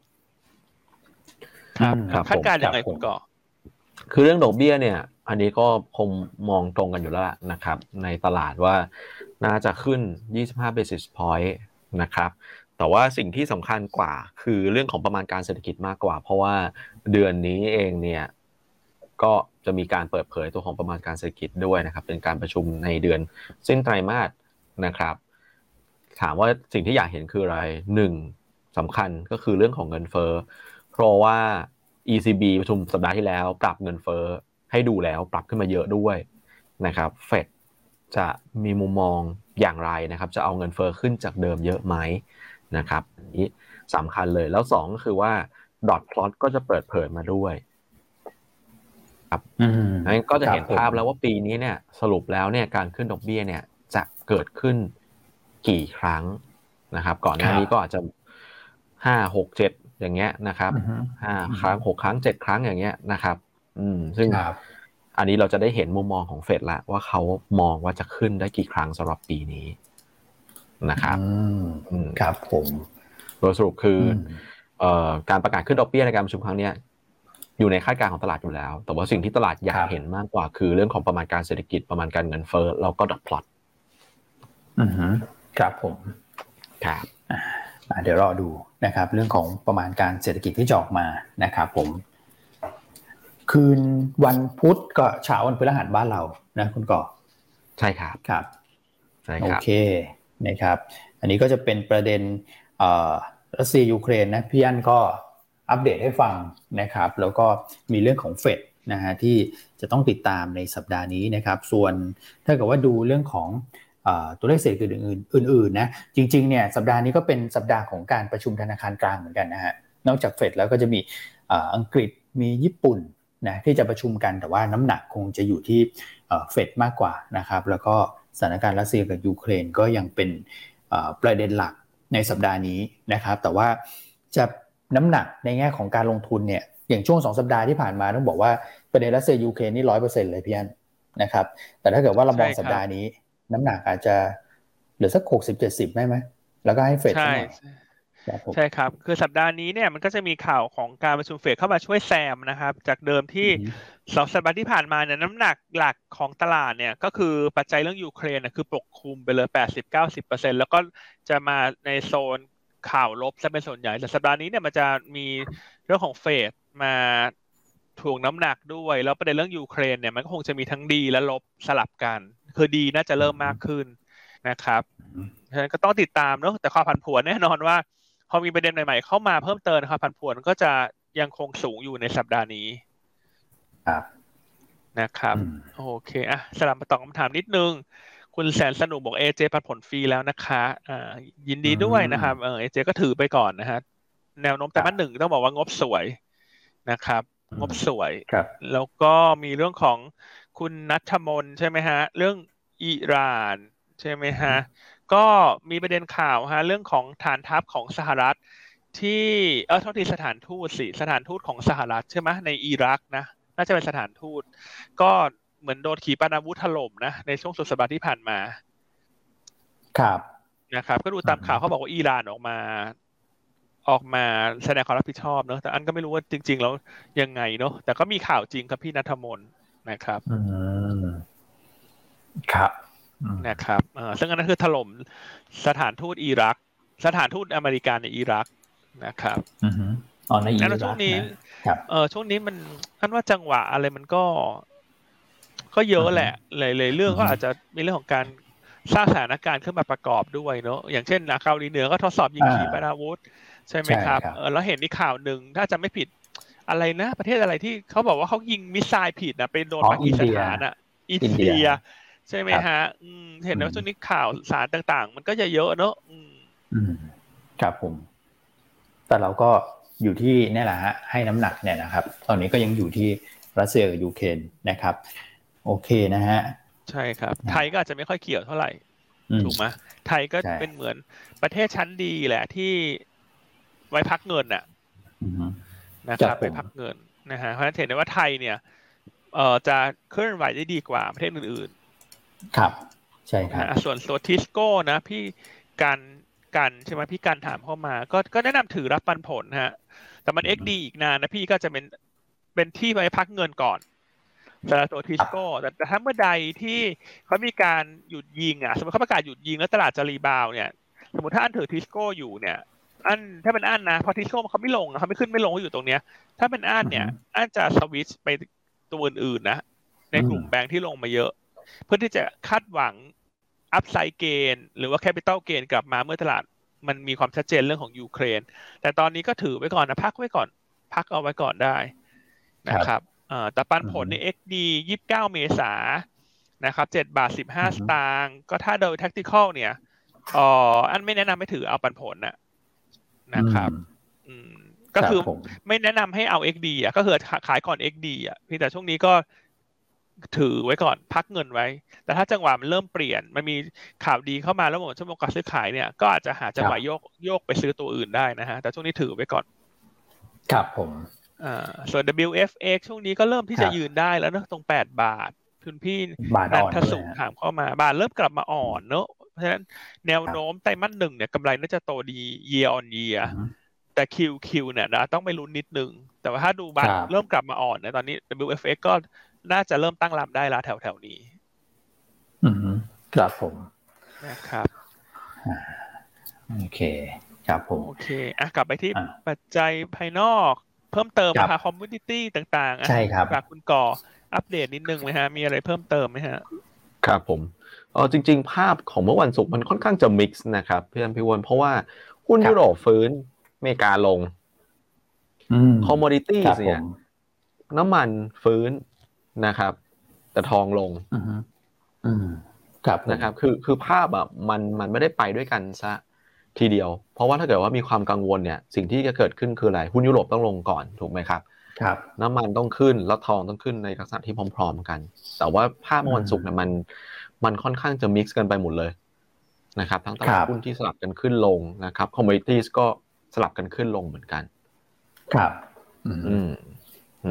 คาดการณ์ยังไงคุณก่อคือเรื่องดอกเบี้ยเนี่ยอันนี้ก็คงมองตรงกันอยู่แล้วนะครับในตลาดว่าน่าจะขึ้น25 basis point นะครับแต่ว่าสิ่งที่สำคัญกว่าคือเรื่องของประมาณการเศรษฐกิจมากกว่าเพราะว่าเดือนนี้เองเนี่ยก็จะมีการเปิดเผยตัวของประมาณการเศรษฐกิจด้วยนะครับเป็นการประชุมในเดือนสิ้นไตรมาสนะครับถามว่าสิ่งที่อยากเห็นคืออะไร1สำคัญก็คือเรื่องของเงินเฟ้อเพราะว่า ECB ประชุมสัปดาห์ที่แล้วปรับเงินเฟ้อให้ดูแล้วปรับขึ้นมาเยอะด้วยนะครับเฟดจะมีมุมมองอย่างไรนะครับจะเอาเงินเฟ้อขึ้นจากเดิมเยอะไหมนะครับอันนี้สำคัญเลยแล้ว2ก็คือว่าดอทพลอตก็จะเปิดเผยมาด้วยครับงั้นก็จะเห็นภาพแล้วว่าปีนี้เนี่ยสรุปแล้วเนี่ยการขึ้นดอกเบี้ยเนี่ยจะเกิดขึ้นกี่ครั้งนะครับก่อนหน้านี้ก็อาจจะ5 6 7อย่างเงี้ยนะครับ5ครั้ง6ครั้ง7ครั้งอย่างเงี้ยนะครับซึ่งอันนี้เราจะได้เห็นมุมมองของเฟดละว่าเขามองว่าจะขึ้นได้กี่ครั้งสำหรับปีนี้นะครับครับผมโดยสรุปคือการประกาศขึ้นดอกเบี้ยในการประชุมครั้งนี้อยู่ในคาดการณ์ของตลาดอยู่แล้วแต่ว่าสิ่งที่ตลาดอยากเห็นมากกว่าคือเรื่องของประมาณการเศรษฐกิจประมาณการเงินเฟ้อแล้วก็ดอทพลอตครับผมครับเดี๋ยวรอดูนะครับเรื่องของประมาณการเศรษฐกิจที่จะออกมานะครับผมคืนวันพุธก็เช้าวันพฤหัสบ้านเรานะคุณก่อใช่ครับครับใช่ครับโอเคนะครับอันนี้ก็จะเป็นประเด็นรัสเซียยูเครนนะพี่อั้นก็อัปเดตให้ฟังนะครับแล้วก็มีเรื่องของเฟดนะฮะที่จะต้องติดตามในสัปดาห์นี้นะครับส่วนถ้าเกิดว่าดูเรื่องของตัวเลขเศรษฐกิจอื่นๆนะจริงๆเนี่ยสัปดาห์นี้ก็เป็นสัปดาห์ของการประชุมธนาคารกลางเหมือนกันนะฮะนอกจากเฟดแล้วก็จะมีอังกฤษมีญี่ปุ่นนะที่จะประชุมกันแต่ว่าน้ำหนักคงจะอยู่ที่เฟดมากกว่านะครับแล้วก็สถานการณ์รัสเซียกับยูเครนก็ยังเป็นประเด็นหลักในสัปดาห์นี้นะครับแต่ว่าจะน้ำหนักในแง่ของการลงทุนเนี่ยอย่างช่วง2สัปดาห์ที่ผ่านมาต้องบอกว่าประเด็นรัสเซียยูเครนนี่ 100% เลยพี่อันนะครับแต่ถ้าเกิดว่าเรามองสัปดาห์นี้น้ำหนักอาจจะเหลือสัก 60-70 ได้มั้ยแล้วก็ให้เฟดหน่อยใช่ครับคือสัปดาห์นี้เนี่ยมันก็จะมีข่าวของการประชุมเฟดเข้ามาช่วยแซมนะครับจากเดิมที่2สัปดาห์ที่ผ่านมาเนี่ยน้ำหนักหลักของตลาดเนี่ยก็คือปัจจัยเรื่องยูเครนนะคือปกคลุมไปเลย 80-90% แล้วก็จะมาในโซนข่าวลบซะเป็นส่วนใหญ่แต่สัปดาห์นี้เนี่ยมันจะมีเรื่องของเฟดมาถ่วงน้ำหนักด้วยแล้วประเด็นเรื่องยูเครนเนี่ยมันก็คงจะมีทั้งดีและลบสลับกันคือดีน่าจะเริ่มมากขึ้นนะครับฉะนั้นก็ต้องติดตามเนาะแต่ความผันผวนแน่นอนว่าพอมีประเด็นใหม่ๆเข้ามาเพิ่มเติมนะครับผันผวนก็จะยังคงสูงอยู่ในสัปดาห์นี้ครับนะครับโอเคอ่ะสลับมาตอบคำถามนิดนึงคุณแสนสนุกบอก AJ ผันผวนฟรีแล้วนะคะยินดีด้วยนะครับAJ ก็ถือไปก่อนนะฮะแนวโน้มแต่ว่า1ต้องบอกว่างบสวยนะครับงบสวยแล้วก็มีเรื่องของคุณณัฐมนใช่ไหมฮะเรื่องอิหร่านใช่ไหมฮะก็มีประเด็นข่าวฮะเรื่องของฐานทัพของสหรัฐที่เท่าที่สถานทูตสิสถานทูตของสหรัฐใช่ไหมในอิรักนะน่าจะเป็นสถานทูตก็เหมือนโดนขีปนาวุธถล่มนะในช่วงสุดสัปดาห์ที่ผ่านมาครับนะครับก็ดูตามข่าวเขาบอกว่าอิหร่านออกมาแสดงความรับผิดชอบเนอะแต่อันก็ไม่รู้ว่าจริงๆแล้วยังไงเนอะแต่ก็มีข่าวจริงครับพี่ณัฐมนนะครับครับนะครับซึ่งอันนั้นคือถล่มสถานทูตอิรักสถานทูตอเมริกันในอิรักนะครับอ๋อในอิรักแล้วช่วงนี้ช่วงนี้มันอันว่าจังหวะอะไรมันก็เยอะแหละหลายเรื่องก็อาจจะมีเรื่องของการสร้างสถานการณ์ขึ้นมาประกอบด้วยเนาะอย่างเช่นเกาหลีเหนือก็ทดสอบยิงขีปนาวุธใช่ไหมครับแล้วเห็นในข่าวหนึ่งถ้าจะไม่ผิดอะไรนะประเทศอะไรที่เขาบอกว่าเขายิงมิสไซล์ผิดนะไปโดนปากีสถานอ่ะอินเดีย ใช่ไหมฮะเห็นว่าช่วงนี้ข่าวสารต่างๆมันก็จะเยอะเนอะครับผมแต่เราก็อยู่ที่นี่แหละฮะให้น้ำหนักเนี่ยนะครับตอนนี้ก็ยังอยู่ที่รัสเซียกับยูเครนนะครับโอเคนะฮะใช่ครับไทยก็อาจจะไม่ค่อยเกี่ยวเท่าไหร่ถูกไหมไทยก็เป็นเหมือนประเทศชั้นดีแหละที่ไว้พักเงินน่ะนะครับไปพักเงินนะฮะเพราะฉะนั้นเห็นได้ว่าไทยเนี่ยจะเคลื่อนไหวได้ดีกว่าประเทศอื่นๆครับใช่ครับส่วนTiscoนะพี่กันใช่ไหมพี่กันถามเข้ามาก็แนะนำถือรับปันผลฮะแต่มัน XD อีกนานนะพี่ก็จะเป็นที่ไว้พักเงินก่อนสำหรับตัวTiscoแต่ถ้าเมื่อใดที่เขามีการหยุดยิงอ่ะสมมติเขาประกาศหยุดยิงแล้วตลาดจะรีบาวเนี่ยสมมติถ้าอันถือTiscoอยู่เนี่ยอันถ้าเป็นอันนะพอTiscoเขาไม่ลงเขาไม่ขึ้นไม่ลงก็อยู่ตรงเนี้ยถ้าเป็นอันเนี่ยอันจะสวิตช์ไปตัวอื่นๆนะในกลุ่มแบงค์ที่ลงมาเยอะเพื่อที่จะคาดหวังอัพไซด์เกนหรือว่าแคปิตอลเกนกลับมาเมื่อตลาดมันมีความชัดเจนเรื่องของยูเครนแต่ตอนนี้ก็ถือไว้ก่อนนะพักไว้ก่อนพักเอาไว้ก่อนได้นะครับแต่ปันผลใน XD 29 เมษายนนะครับ 7.15 สตางค์ก็ถ้าโดยแท็กติคอลเนี่ยอันไม่แนะนำให้ถือเอาปันผลน่ะนะครับก็คือไม่แนะนำให้เอา XD อ่ะก็คือขายก่อน XD อ่ะพี่แต่ช่วงนี้ก็ถือไว้ก่อนพักเงินไว้แต่ถ้าจังหวะมันเริ่มเปลี่ยนมันมีข่าวดีเข้ามาแล้วหมดชั่วโมงการซื้อขายเนี่ยก็อาจจะหาจังหวะโยกไปซื้อตัวอื่นได้นะฮะแต่ช่วงนี้ถือไว้ก่อนครับผมส่วน WFX ช่วงนี้ก็เริ่มที่จะยืนได้แล้วเนอะตรง8บาทคุณพี่นันทสุขถามเข้ามาบาทเริ่มกลับมาอ่อนเนอะเพราะฉะนั้นแนวโน้มไตรมาส1เนี่ยกำไรน่าจะโตดี year on year แต่ QQ เนี่ยนะต้องไปลุ้นนิดนึงแต่ว่าถ้าดูบาทเริ่มกลับมาอ่อนนะตอนนี้ WFX ก็น่าจะเริ่มตั้งลำได้ละแถวๆนี้ครับผมนะครับโอเคครับผมโอเคกลับไปที่ปัจจัยภายนอกเพิ่มเติมราคาคอมมูนิตี้ต่างๆใช่ครับฝากคุณก่ออัปเดตนิดนึงไหมฮะมีอะไรเพิ่มเติมไหมฮะครับผมจริงๆภาพของเมื่อวันศุกร์มันค่อนข้างจะมิกซ์นะครับเพื่อนพี่วอนเพราะว่าหุ้นยุโรปฟื้นอเมริกาลงคอมมูนิตี้เนี่ยน้ำมันฟื้นนะครับแต่ทองลงครับนะครับคือภาพแบบมันไม่ได้ไปด้วยกันซะทีเดียวเพราะว่าถ้าเกิดว่ามีความกังวลเนี่ยสิ่งที่จะเกิดขึ้นคืออะไรหุ้นยุโรปต้องลงก่อนถูกไหมครับครับน้ำมันต้องขึ้นแล้วทองต้องขึ้นในลักษณะที่พร้อมๆกันแต่ว่าภาพวันศุกร์เนี่ยมันค่อนข้างจะมิกซ์กันไปหมดเลยนะครับทั้งตลาดหุ้นที่สลับกันขึ้นลงนะครับคอมมูนิตี้ก็สลับกันขึ้นลงเหมือนกันครับ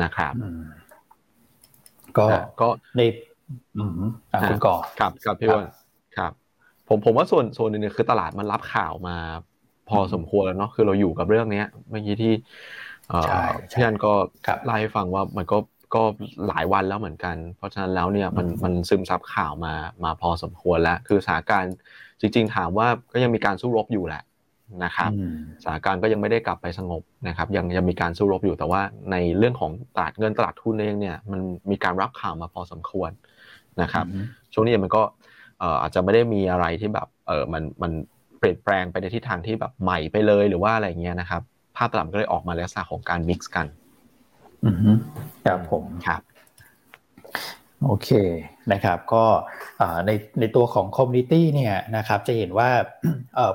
นะครับก็ในคุณก่อครับพี่ว่าครับผมว่าส่วนนึงเนี่ยคือตลาดมันรับข่าวมาพอสมควรแล้วเนาะคือเราอยู่กับเรื่องนี้เมื่อกี้ที่พี่อันก็ไล่ให้ฟังว่ามันก็หลายวันแล้วเหมือนกันเพราะฉะนั้นแล้วเนี่ยมันซึมซับข่าวมาพอสมควรแล้วคือสถานการณ์จริงๆถามว่าก็ยังมีการสู้รบอยู่แหละนะครับสถานการณ์ก็ยังไม่ได้กลับไปสงบนะครับยังมีการสู้รบอยู่แต่ว่าในเรื่องของตลาดเงินตลาดทุนเองเนี่ยมันมีการรับข่าวมาพอสมควรนะครับช่วงนี้มันก็อาจจะไม่ได้มีอะไรที่แบบมันเปลี่ยนแปลงไปในทิศทางที่แบบใหม่ไปเลยหรือว่าอะไรเงี้ยนะครับภาพตลาดก็เลยออกมาในลักษณะของการมิกซ์กันครับผมครับโอเคนะครับก็ในตัวของคอมมูนิตี้เนี่ยนะครับจะเห็นว่า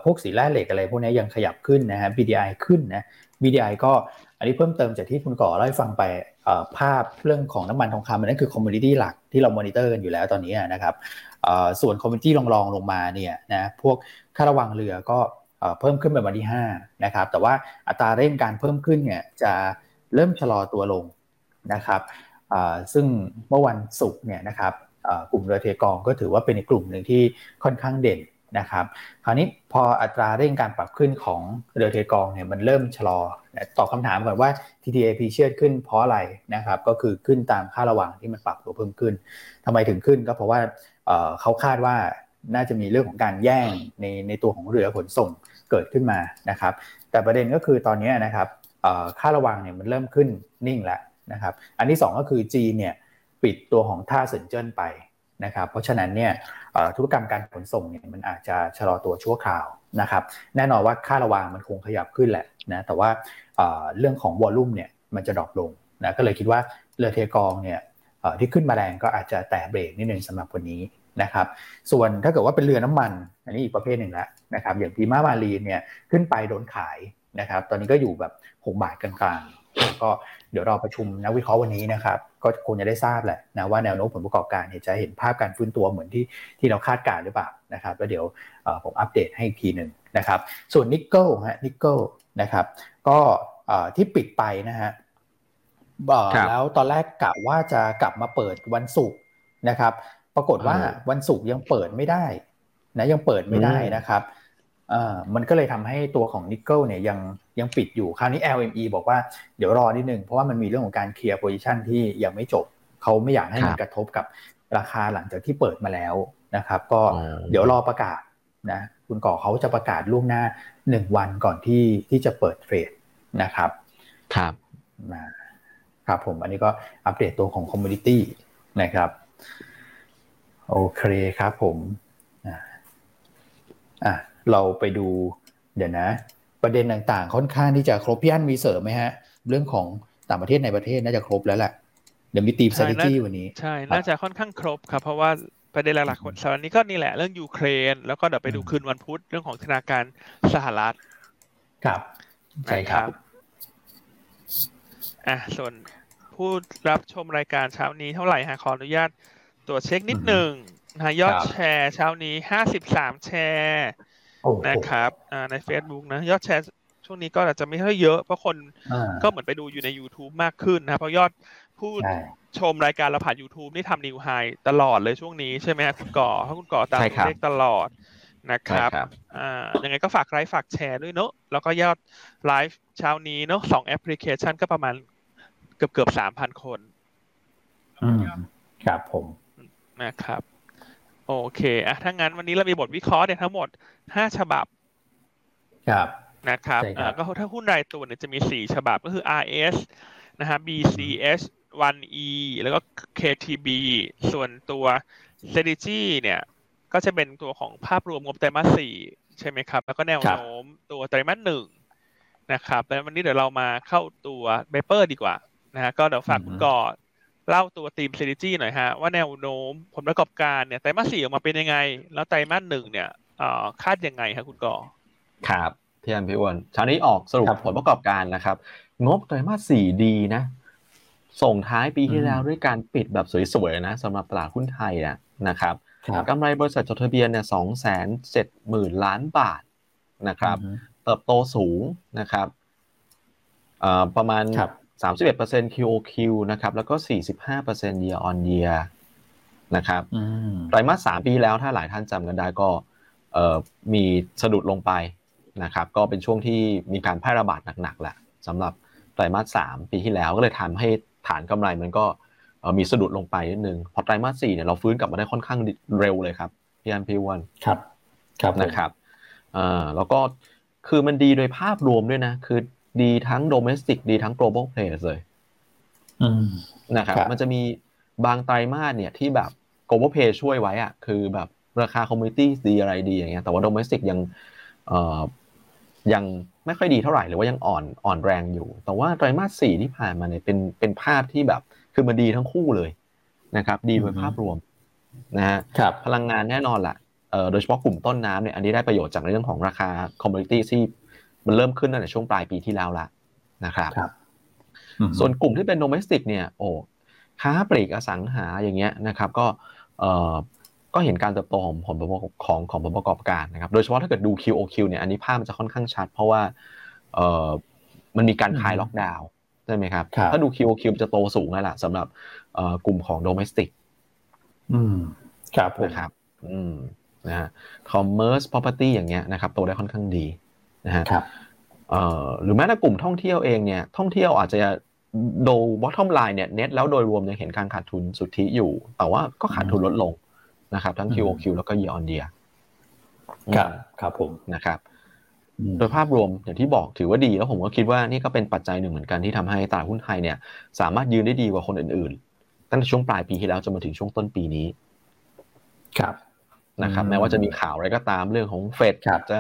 พวกสีแร่เหล็กอะไรพวกนี้ยังขยับขึ้นนะฮะ BDI ขึ้นนะ BDI ก็อันนี้เพิ่มเติมจากที่คุณก่อเล่าให้ฟังไปภาพเรื่องของน้ำมันทองคำมันนั่นคือคอมมูนิตี้หลักที่เรามอนิเตอร์กันอยู่แล้วตอนนี้นะครับส่วนคอมมูนิตี้รองลงมาเนี่ยนะพวกค่าระวังเรือก็เพิ่มขึ้นเป็นวันที่5นะครับแต่ว่าอัตราเร่งการเพิ่มขึ้นเนี่ยจะเริ่มชะลอตัวลงนะครับซึ่งเมื่อวันศุกร์เนี่ยนะครับกลุ่มเรือเทกองก็ถือว่าเป็นอีกกลุ่มหนึ่งที่ค่อนข้างเด่นนะครับคราวนี้พออัตราเร่งการปรับขึ้นของเรือเทกองเนี่ยมันเริ่มชะลอตอบคำถามก่อนว่า TTAP เชื่อขึ้นเพราะอะไรนะครับก็คือขึ้นตามค่าระวังที่มันปรับตัวเพิ่มขึ้นทำไมถึงขึ้นก็เพราะว่าเขาคาดว่าน่าจะมีเรื่องของการแย่งในตัวของเรือขนส่งเกิดขึ้นมานะครับแต่ประเด็นก็คือตอนนี้นะครับค่าระวังเนี่ยมันเริ่มขึ้นนิ่งแล้วนะครับอันที่2ก็คือ G เนี่ยปิดตัวของท่าเซินเจิ้นไปนะครับเพราะฉะนั้นเนี่ยธุรกรรมการขนส่งเนี่ยมันอาจจะชะลอตัวชั่วคราวนะครับแน่นอนว่าค่าระวางมันคงขยับขึ้นแหละนะแต่ว่าเรื่องของวอลลุ่มเนี่ยมันจะดรอปลงนะก็เลยคิดว่าเรือเทกองเนี่ยที่ขึ้นมาแรงก็อาจจะแตะเบรกนิดนึงสำหรับวันนี้ นะครับส่วนถ้าเกิดว่าเป็นเรือน้ำมันอันนี้อีกประเภทหนึ่งละนะครับอย่างพีมามารีนเนี่ยขึ้นไปโดนขายนะครับตอนนี้ก็อยู่แบบ6บาทกลางๆก็เดี๋ยวรอประชุมนักวิเคราะห์วันนี้นะครับก็คงจะได้ทราบแหละนะว่าแนวโน้มผลประกอบการจะเห็นภาพการฟื้นตัวเหมือนที่เราคาดการณ์หรือเปล่านะครับแล้วเดี๋ยวผมอัปเดตให้อีกทีนึงนะครับส่วนนิกเกิลฮะนิกเกิลนะครับก็ที่ปิดไปนะฮะแล้วตอนแรกกะว่าจะกลับมาเปิดวันศุกร์นะครับปรากฏว่าวันศุกร์ยังเปิดไม่ได้นะยังเปิดไม่ได้นะครับมันก็เลยทำให้ตัวของนิกเกิลเนี่ยยังปิดอยู่คราวนี้ LME บอกว่าเดี๋ยวรอนิดนึงเพราะว่ามันมีเรื่องของการเคลียร์โพซิชั่นที่ยังไม่จบเขาไม่อยากให้มันกระทบกับราคาหลังจากที่เปิดมาแล้วนะครับก็เดี๋ยวรอประกาศนะคุณก่อเขาจะประกาศล่วงหน้า1วันก่อนที่จะเปิดเทรดนะครับครับผมอันนี้ก็อัปเดตตัวของคอมมูนิตี้นะครับโอเคครับผมเราไปดูเดี๋ยวนะประเด็นต่างๆค่อนข้างที่จะครบพี่อั้นมีเสริมไหมฮะเรื่องของต่างประเทศในประเทศน่าจะครบแล้วแหละเดี๋ยวมีทีม strategy วันนี้ใช่น่าจะค่อนข้างครบครับเพราะว่าประเด็นหลักๆสัปดาห์นี้ก็นี่แหละเรื่องยูเครนแล้วก็เดี๋ยวไปดูคืนวันพุธเรื่องของธนาคารสหรัฐครับใช่ครับส่วนผู้รับชมรายการเช้านี้เท่าไหร่ฮะขออนุญาตตรวจเช็คนิดหนึ่งนะยอดแชร์เช้านี้53แชร์นะครับใน Facebook นะยอดแชร์ช่วงนี้ก็อาจจะไม่ค่อยเยอะเพราะคนก็เหมือนไปดูอยู่ใน YouTube มากขึ้นนะเพราะยอดผู้ชมรายการเราผ่าน YouTube นี่ทำนิวไฮตลอดเลยช่วงนี้ใช่ไหมคุณก่อถ้าคุณก่อตามตัวเลขตลอดนะครับยังไงก็ฝากไลฟ์ฝากแชร์ด้วยเนอะแล้วก็ยอดไลฟ์เช้านี้เนอะ2แอปพลิเคชันก็ประมาณเกือบ 3,000 คนครับผมนะครับโอเคถ้างั้นวันนี้เรามีบทวิเคราะห์เนี่ยทั้งหมด5ฉบับครับนะครับก็ถ้าหุ้นรายตัวเนี่ยจะมี4ฉบับก็คือ RS นะฮะ BCH 1E แล้วก็ KTB ส่วนตัว Strategy เนี่ยก็จะเป็นตัวของภาพรวมงบไตรมาส4ใช่ไหมครับแล้วก็แนวโน้มตัวไตรมาส1นะครับแล้ววันนี้เดี๋ยวเรามาเข้าตัวเปเปอร์ดีกว่านะฮะก็เดี๋ยวฝากคุณก่อเล่าตัวทีม strategy หน่อยฮะว่าแนวโน้มผลประกอบการเนี่ยไตรมาส4ออกมาเป็นยังไงแล้วไตรมาส1เนี่ยคาดยังไงครับคุณก่อครับพี่อันพี่อ้วนเช้านี้ออกสรุปผลประกอบการนะครับงบไตรมาส4ดีนะส่งท้ายปีที่แล้วด้วยการปิดแบบสวยๆนะสำหรับตลาดหุ้นไทยนะครับกำไรบริษัทจดทะเบียนเนี่ย 270,000 ล้านบาทนะครับเติบโตสูงนะครับประมาณ 31% QOQ นะครับแล้วก็ 45% year on year นะครับไตรมาส3ปีแล้วถ้าหลายท่านจำกันได้ก็มีสะดุดลงไปนะครับก็เป็นช่วงที่มีการแพร่ระบาดหนักๆแหละสำหรับไตรมาส3ปีที่แล้วก็เลยทำให้ฐานกำไรมันก็มีสะดุดลงไปนิดนึงพอไตรมาส4เนี่ยเราฟื้นกลับมาได้ค่อนข้างเร็วเลยครับพี่อันพี่วันครับนะครับแล้วก็คือมันดีโดยภาพรวมด้วยนะคือดีทั้ง domestic ดีทั้ง global players เลยนะครับมันจะมีบางไตรมาสเนี่ยที่แบบ global play ช่วยไว้อะคือแบบราคา commodity ดีอะไรดีอย่างเงี้ยแต่ว่า domestic ยังไม่ค่อยดีเท่าไหร่หรือว่ายังอ่อนแรงอยู่แต่ว่าไตรมาส4ที่ผ่านมาเนี่ยเป็นภาพที่แบบคือมันดีทั้งคู่เลยนะครับดีโดยภาพรวมนะฮะพลังงานแน่นอนล่ะโดยเฉพาะกลุ่มต้นน้ำเนี่ยอันนี้ได้ประโยชน์จากเรื่องของราคาคอมมูนิตี้ที่มันเริ่มขึ้นตั้งแต่ช่วงปลายปีที่แล้วละนะครับส่วนกลุ่มที่เป็นโดเมสติกเนี่ยโอ้ค้าปลีกอสังหาอย่างเงี้ยนะครับก็เห็นการเติบโตของผลประกอบการนะครับโดยเฉพาะถ้าเกิดดู QOQ เนี่ยอันนี้ภาพมันจะค่อนข้างชัดเพราะว่ามันมีการคลายล็อกดาวน์ใช่ไหมครับถ้าดู QOQ จะโตสูงแล้วล่ะสำหรับกลุ่มของโดเมสติกครับนะครับนะฮะ commerce property อย่างเงี้ยนะครับโตได้ค่อนข้างดีนะฮะหรือแม้แต่กลุ่มท่องเที่ยวเองเนี่ยท่องเที่ยวอาจจะโด bottom line เนี่ย net แล้วโดยรวมยังเห็นการขาดทุนสุทธิอยู่แต่ว่าก็ขาดทุนลดลงนะครับทั้ง QOQ แล้วก็ year on year ครับผมนะครับโดยภาพรวมอย่างที่บอกถือว่าดีแล้วผมก็คิดว่านี่ก็เป็นปัจจัยหนึ่งเหมือนกันที่ทำให้ตลาดหุ้นไทยเนี่ยสามารถยืนได้ดีกว่าคนอื่นๆตั้งแต่ช่วงปลายปีที่แล้วจนมาถึงช่วงต้นปีนี้ครับนะครับแม้ว่าจะมีข่าวอะไรก็ตามเรื่องของเฟดจะ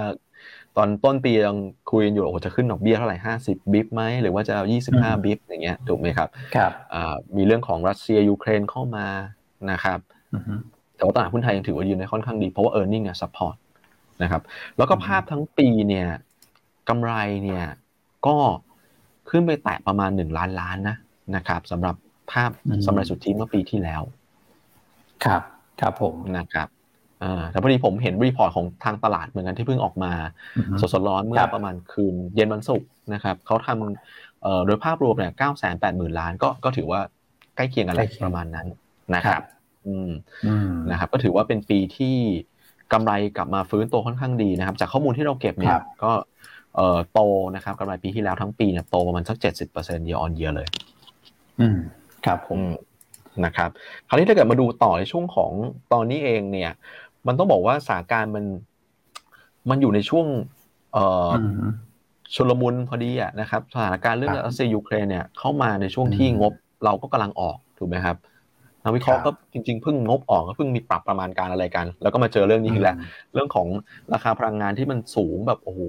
ตอนต้นปียังคุยกันอยู่ว่าจะขึ้นดอกเบี้ยเท่าไหร่50บิปไหมหรือว่าจะ25บิปอย่างเงี้ยถูกไหมครับมีเรื่องของรัสเซียยูเครนเข้ามานะครับ แต่ว่าตลาดหุ้นไทยยังถือว่ายืนได้ค่อนข้างดีเพราะว่า earning อ่ะ support นะครับแล้วก็ภาพทั้งปีเนี่ยกำไรเนี่ยก็ขึ้นไปแตะประมาณ1ล้านล้านนะครับสำหรับภาพกำไรสุทธิเมื่อปีที่แล้วครับครับผมนะครับแต่พอดีผมเห็นรีพอร์ตของทางตลาดเหมือนกันที่เพิ่งออกมาสดๆร้อนเมื่อประมาณคืนเย็นวันศุกร์นะครับเขาทำโดยภาพรวมเนี่ย 980,000 ล้านก็ถือว่าใกล้เคียงกันเลยประมาณนั้นนะครับนะครับก็ถือว่าเป็นปีที่กำไรกลับมาฟื้นตัวค่อนข้างดีนะครับจากข้อมูลที่เราเก็บเนี่ยก็โตนะครับกำไรปีที่แล้วทั้งปีเนี่ยโตประมาณสัก 70% year on year เลยครับผมนะครับคราวนี้ถ้าเกิดมาดูต่อในช่วงของตอนนี้เองเนี่ยมันต้องบอกว่าสถานการณ์มันอยู่ในช่วงชุลมุนพอดีอ่ะนะครับสถานการณ์เรื่องรัสเซียยูเครนเนี่ยเข้ามาในช่วงที่งบเราก็กำลังออกถูกไหมครับนักวิเคราะห์ก็จริงๆเพิ่งงบออกก็เพิ่งมีปรับประมาณการอะไรกันแล้วก็มาเจอเรื่องนี้อีกแล้วเรื่องของราคาพลังงานที่มันสูงแบบโอ้โห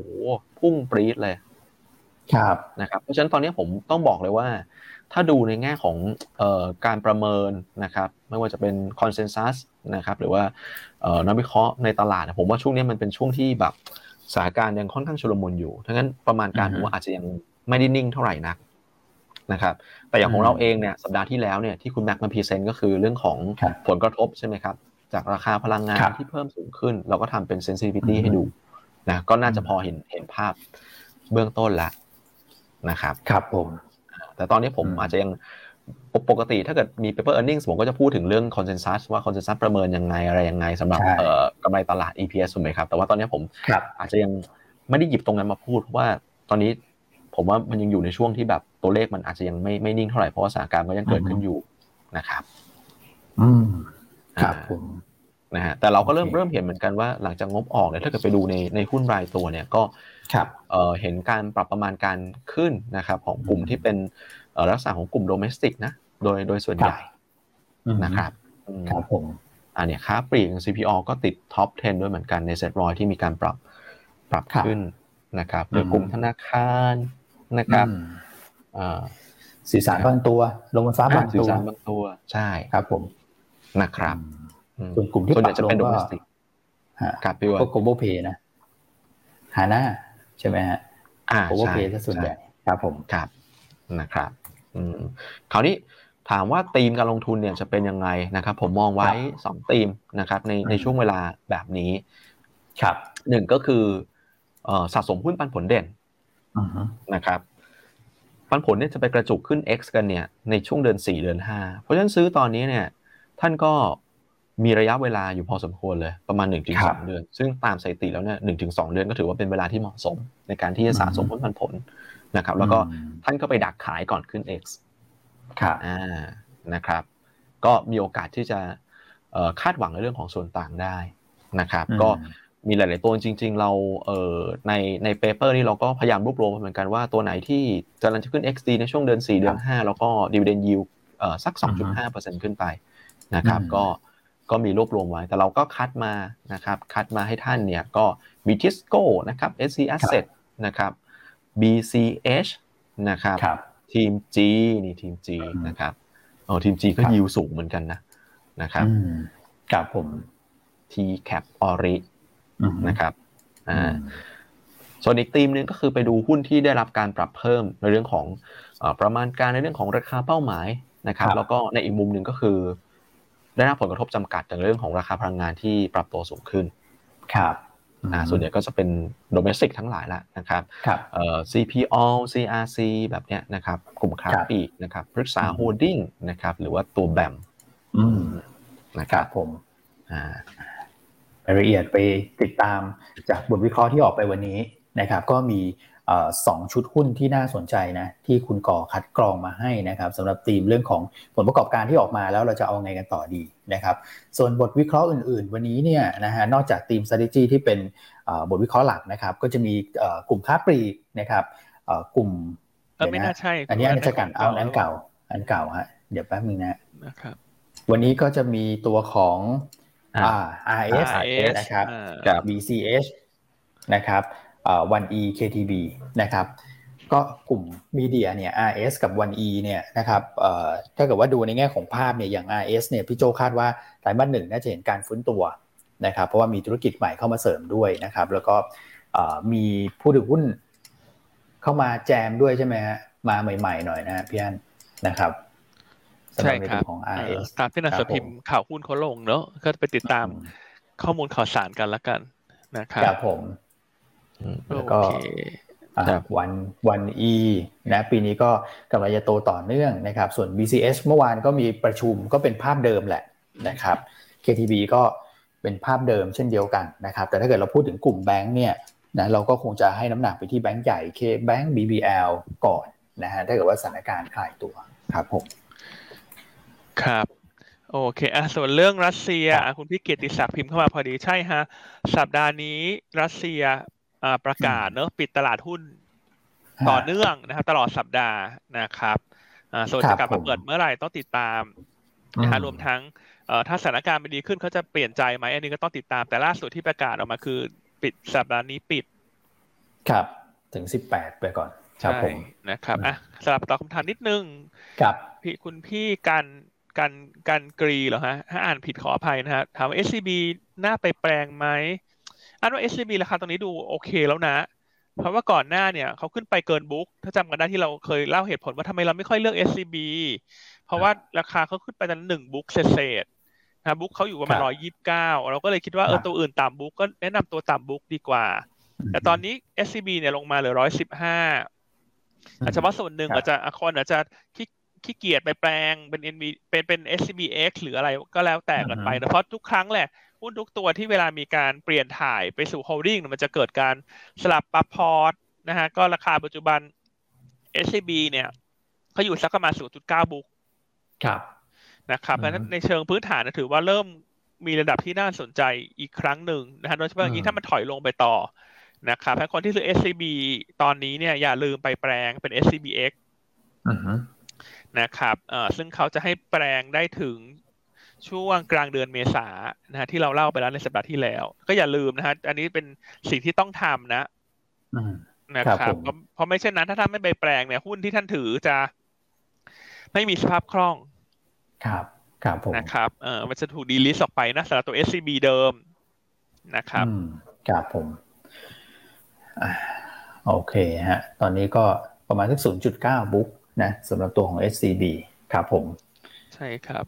พุ่งปรี๊ดเลยครับนะครับเพราะฉะนั้นตอนนี้ผมต้องบอกเลยว่าถ้าดูในแง่ของการประเมินนะครับไม่ว่าจะเป็นคอนเซนแซสนะครับหรือว่านักวิเคราะห์ในตลาดผมว่าช่วงนี้มันเป็นช่วงที่แบบสถานการณ์ยังค่อนข้างชุลมุนอยู่ทั้งนั้นประมาณการผมว่าอาจจะยังไม่ได้นิ่งเท่าไหร่นักนะครับแต่อย่างของเราเองเนี่ยสัปดาห์ที่แล้วเนี่ยที่คุณแม็กมาพรีเซนต์ก็คือเรื่องของผลกระทบใช่ไหมครับจากราคาพลังงานที่เพิ่มสูงขึ้นเราก็ทำเป็นเซนซิทิวิตี้ให้ดูนะก็น่าจะพอเห็นภาพเบื้องต้นละนะครับครับผมแต่ตอนนี้ผมอาจจะยังปกติถ้าเกิดมี paper earnings ผมก็จะพูดถึงเรื่อง consensus ว่า consensus ประเมินยังไงอะไรยังไงสำหรับกำไรตลาด EPS ถูกไหมครับแต่ว่าตอนนี้ผมอาจจะยังไม่ได้หยิบตรงนั้นมาพูดเพราะว่าตอนนี้ผมว่ามันยังอยู่ในช่วงที่แบบตัวเลขมันอาจจะยังไม่นิ่งเท่าไหร่เพราะว่าสถานการณ์ก็ยังเกิดขึ้นอยู่นะครับครับผมนะฮะแต่เราก็เริ่มเห็นเหมือนกันว่าหลังจากงบออกเนี่ยถ้าเกิดไปดูในหุ้นรายตัวเนี่ยก็เห็นการปรับประมาณการขึ้นนะครับของกลุ่มที่เป็นลักษณะของกลุ่มโดเมสติกนะโดยส่วนใหญ่นะครับครับผมเนี่ยค้าปลีกของ CPALL ก็ติดท็อป 10 ด้วยเหมือนกันในเซต100ที่มีการปรับขึ้นนะครับโดยกลุ่มธนาคารนะครับสื่อสารบางตัวโรงไฟฟ้าบางตัวสื่อสารบางตัวใช่ครับผมนะครับส่วนกลุ่มที่ปรับลงก็พวก Global Pay นะหาหน้าใช่ไหมฮะGlobal Pay ส่วนใหญ่ครับผมครับนะครับคราวนี้ถามว่าธีมการลงทุนเนี่ยจะเป็นยังไงนะครับผมมองไว้2ธีมนะครับในช่วงเวลาแบบนี้ครับ1ก็คือสะสมหุ้นปันผลเด่นนะครับปันผลเนี่ยจะไปกระจุกขึ้น X กันเนี่ยในช่วงเดือน4เดือน5เพราะฉะนั้นซื้อตอนนี้เนี่ยท่านก็มีระยะเวลาอยู่พอสมควรเลยประมาณ 1-2 เดือนซึ่งตามสถิติแล้วเนี่ย 1-2 เดือนก็ถือว่าเป็นเวลาที่เหมาะสมในการที่จะสะสมหุ้นปันผลนะครับแล้วก็ท่านก็ไปดักขายก่อนขึ้น X ครับนะครับก็มีโอกาสที่จะคาดหวังในเรื่องของส่วนต่างได้นะครับก็มีหลายๆตัวจริงๆเราในเปเปอร์นี่เราก็พยายามรวบรวมเหมือนกันว่าตัวไหนที่กำลังจะขึ้น XD ในช่วงเดือน4เดือน5แล้วก็ดิวิเดนด์ยิลด์สัก 2.5% ขึ้นไปนะครับก็มีรวบรวมไว้แต่เราก็คัดมานะครับคัดมาให้ท่านเนี่ยก็มี Tisco นะครับ SC Asset นะครับ BCH นะครับทีม G นี่ทีม G นะครับทีม G ก็ยิลด์สูงเหมือนกันนะนะครับกับผม Tcap Oriนะครับส่วนอีกธีมนึงก็คือไปดูหุ้นที่ได้รับการปรับเพิ่มในเรื่องของประมาณการในเรื่องของราคาเป้าหมายนะครับแล้วก็ในอีกมุมนึงก็คือได้รับผลกระทบจำกัดจากเรื่องของราคาพลังงานที่ปรับตัวสูงขึ้นครับส่วนใหญ่ก็จะเป็นโดเมสติกทั้งหลายละนะครับ CPALL CRC แบบเนี้ยนะครับกลุ่มค้าปลีกนะครับพฤกษาโฮลดิ้งนะครับหรือว่าตัวแบมนะครับผมรายละเอียดไปติดตามจากบทวิเคราะห์ที่ออกไปวันนี้นะครับก็มี2ชุดหุ้นที่น่าสนใจนะที่คุณก่อคัดกรองมาให้นะครับสำหรับธีมเรื่องของผลประกอบการที่ออกมาแล้วเราจะเอาไงกันต่อดีนะครับส่วนบทวิเคราะห์อื่นๆวันนี้เนี่ยนะฮะนอกจากธีม strategy ที่เป็นบทวิเคราะห์หลักนะครับก็จะมีกลุ่มค้าปลีกนะครับกลุ่มไม่น่าใช่อันนี้อันเก่าเอาอันเก่าฮะเดี๋ยวแป๊บนึงนะครับวันนี้ก็จะมีตัวของRS นะครับกับ BCH นะครับ1E KTB นะครับ ก็กลุ่มมีเดียเนี่ย RS กับ 1E เนี่ยนะครับถ้าเกิดว่าดูในแง่ของภาพเนี่ยอย่าง RS เนี่ยพี่โจคาดว่าไตรมาส 1น่าจะเห็นการฟื้นตัวนะครับเพราะว่ามีธุรกิจใหม่เข้ามาเสริมด้วยนะครับแล้วก็มีผู้ถือหุ้นเข้ามาแจมด้วยใช่ไหมฮะมาใหม่ๆหน่อยนะพี่อันนะครับใช่ครับของ RS ตามที่หนังสือพิมพ์ข่าวหุ้นเขาลงเนาะก็ไปติดตามข้อมูลข่าวสารกันละกันนะครับครับผมแล้วก็1E นะปีนี้ก็กำลังจะโตต่อเนื่องนะครับส่วน BCH เมื่อวานก็มีประชุมก็เป็นภาพเดิมแหละนะครับ KTB ก็เป็นภาพเดิมเช่นเดียวกันนะครับแต่ถ้าเกิดเราพูดถึงกลุ่มแบงค์เนี่ยนะเราก็คงจะให้น้ำหนักไปที่แบงค์ใหญ่ K Bank BBL ก่อนนะฮะถ้าเกิดว่าสถานการณ์คลายตัวครับผมครับโอเคอ่ะส่วนเรื่องรัสเซียคุณพี่เกียรติศักดิ์พิมพ์เข้ามาพอดีใช่ฮะสัปดาห์นี้รัสเซียประกาศเนอะปิดตลาดหุ้นต่อเนื่องนะครับตลอดสัปดาห์นะครับส่วนจะกลับมาเปิดเมื่อไหร่ต้องติดตามนะฮะรวมทั้งถ้าสถานการณ์มันดีขึ้นเขาจะเปลี่ยนใจไหมอันนี้ก็ต้องติดตามแต่ล่าสุดที่ประกาศออกมาคือปิดสัปดาห์นี้ปิดครับถึง18ไปก่อนครับผมนะครับอ่ะสำหรับตอบคำถามนิดนึงครับพี่คุณพี่การกรีเหรอฮะถ้าอ่านผิดขออภัยนะฮะถามว่า SCB น่าไปแปลงไหมอันว่า SCB ราคาตรงนี้ดูโอเคแล้วนะเพราะว่าก่อนหน้าเนี่ยเขาขึ้นไปเกินบุ๊กถ้าจำกันได้ที่เราเคยเล่าเหตุผลว่าทำไมเราไม่ค่อยเลือก SCB เพราะว่าราคาเขาขึ้นไปตั้ง1บุ๊กเศษนะบุ๊กเขาอยู่ประมาณ129เราก็เลยคิดว่าตัวอื่นต่ำบุ๊กก็แนะนำตัวต่ำบุ๊กดีกว่าแต่ตอนนี้ SCB เนี่ยลงมาเหลือ115อาจจะว่าส่วนหนึ่งอาจจะขี้เกียจไปแปลงเป็น NV เป็น SCBX หรืออะไรก็แล้วแต่กันไปนะเพราะทุกครั้งแหละหุ้นทุกตัวที่เวลามีการเปลี่ยนถ่ายไปสู่โฮลดิ้งมันจะเกิดการสลับปรับพอร์ตนะฮะก็ราคาปัจจุบัน SCB เนี่ยเขาอยู่สักประมาณ 0.9 บุ๊กครับนะครับเพราะฉะนั้นในเชิงพื้นฐานถือว่าเริ่มมีระดับที่น่าสนใจอีกครั้งหนึ่งนะฮะโดยเฉพาะยิ่งถ้ามันถอยลงไปต่อนะครับเพราะคนที่ซื้อ SCB ตอนนี้เนี่ยอย่าลืมไปแปลงเป็น SCBX นะครับซึ่งเขาจะให้แปลงได้ถึงช่วงกลางเดือนเมษายนนะฮะที่เราเล่าไปแล้วในสัปดาห์ที่แล้วก็อย่าลืมนะฮะอันนี้เป็นสิ่งที่ต้องทำนะนะครับเพราะไม่เช่นนั้นถ้าท่านไม่ไปแปลงเนี่ยหุ้นที่ท่านถือจะไม่มีสภาพคล่องครับครับผมนะครับมันจะถูกดีลิสต์ออกไปนะสำหรับตัว SCB เดิมนะครับครับผมโอเคฮะตอนนี้ก็ประมาณสัก 0.9 บุ๊กนะสำหรับตัวของ SCB ครับผมใช่ครับ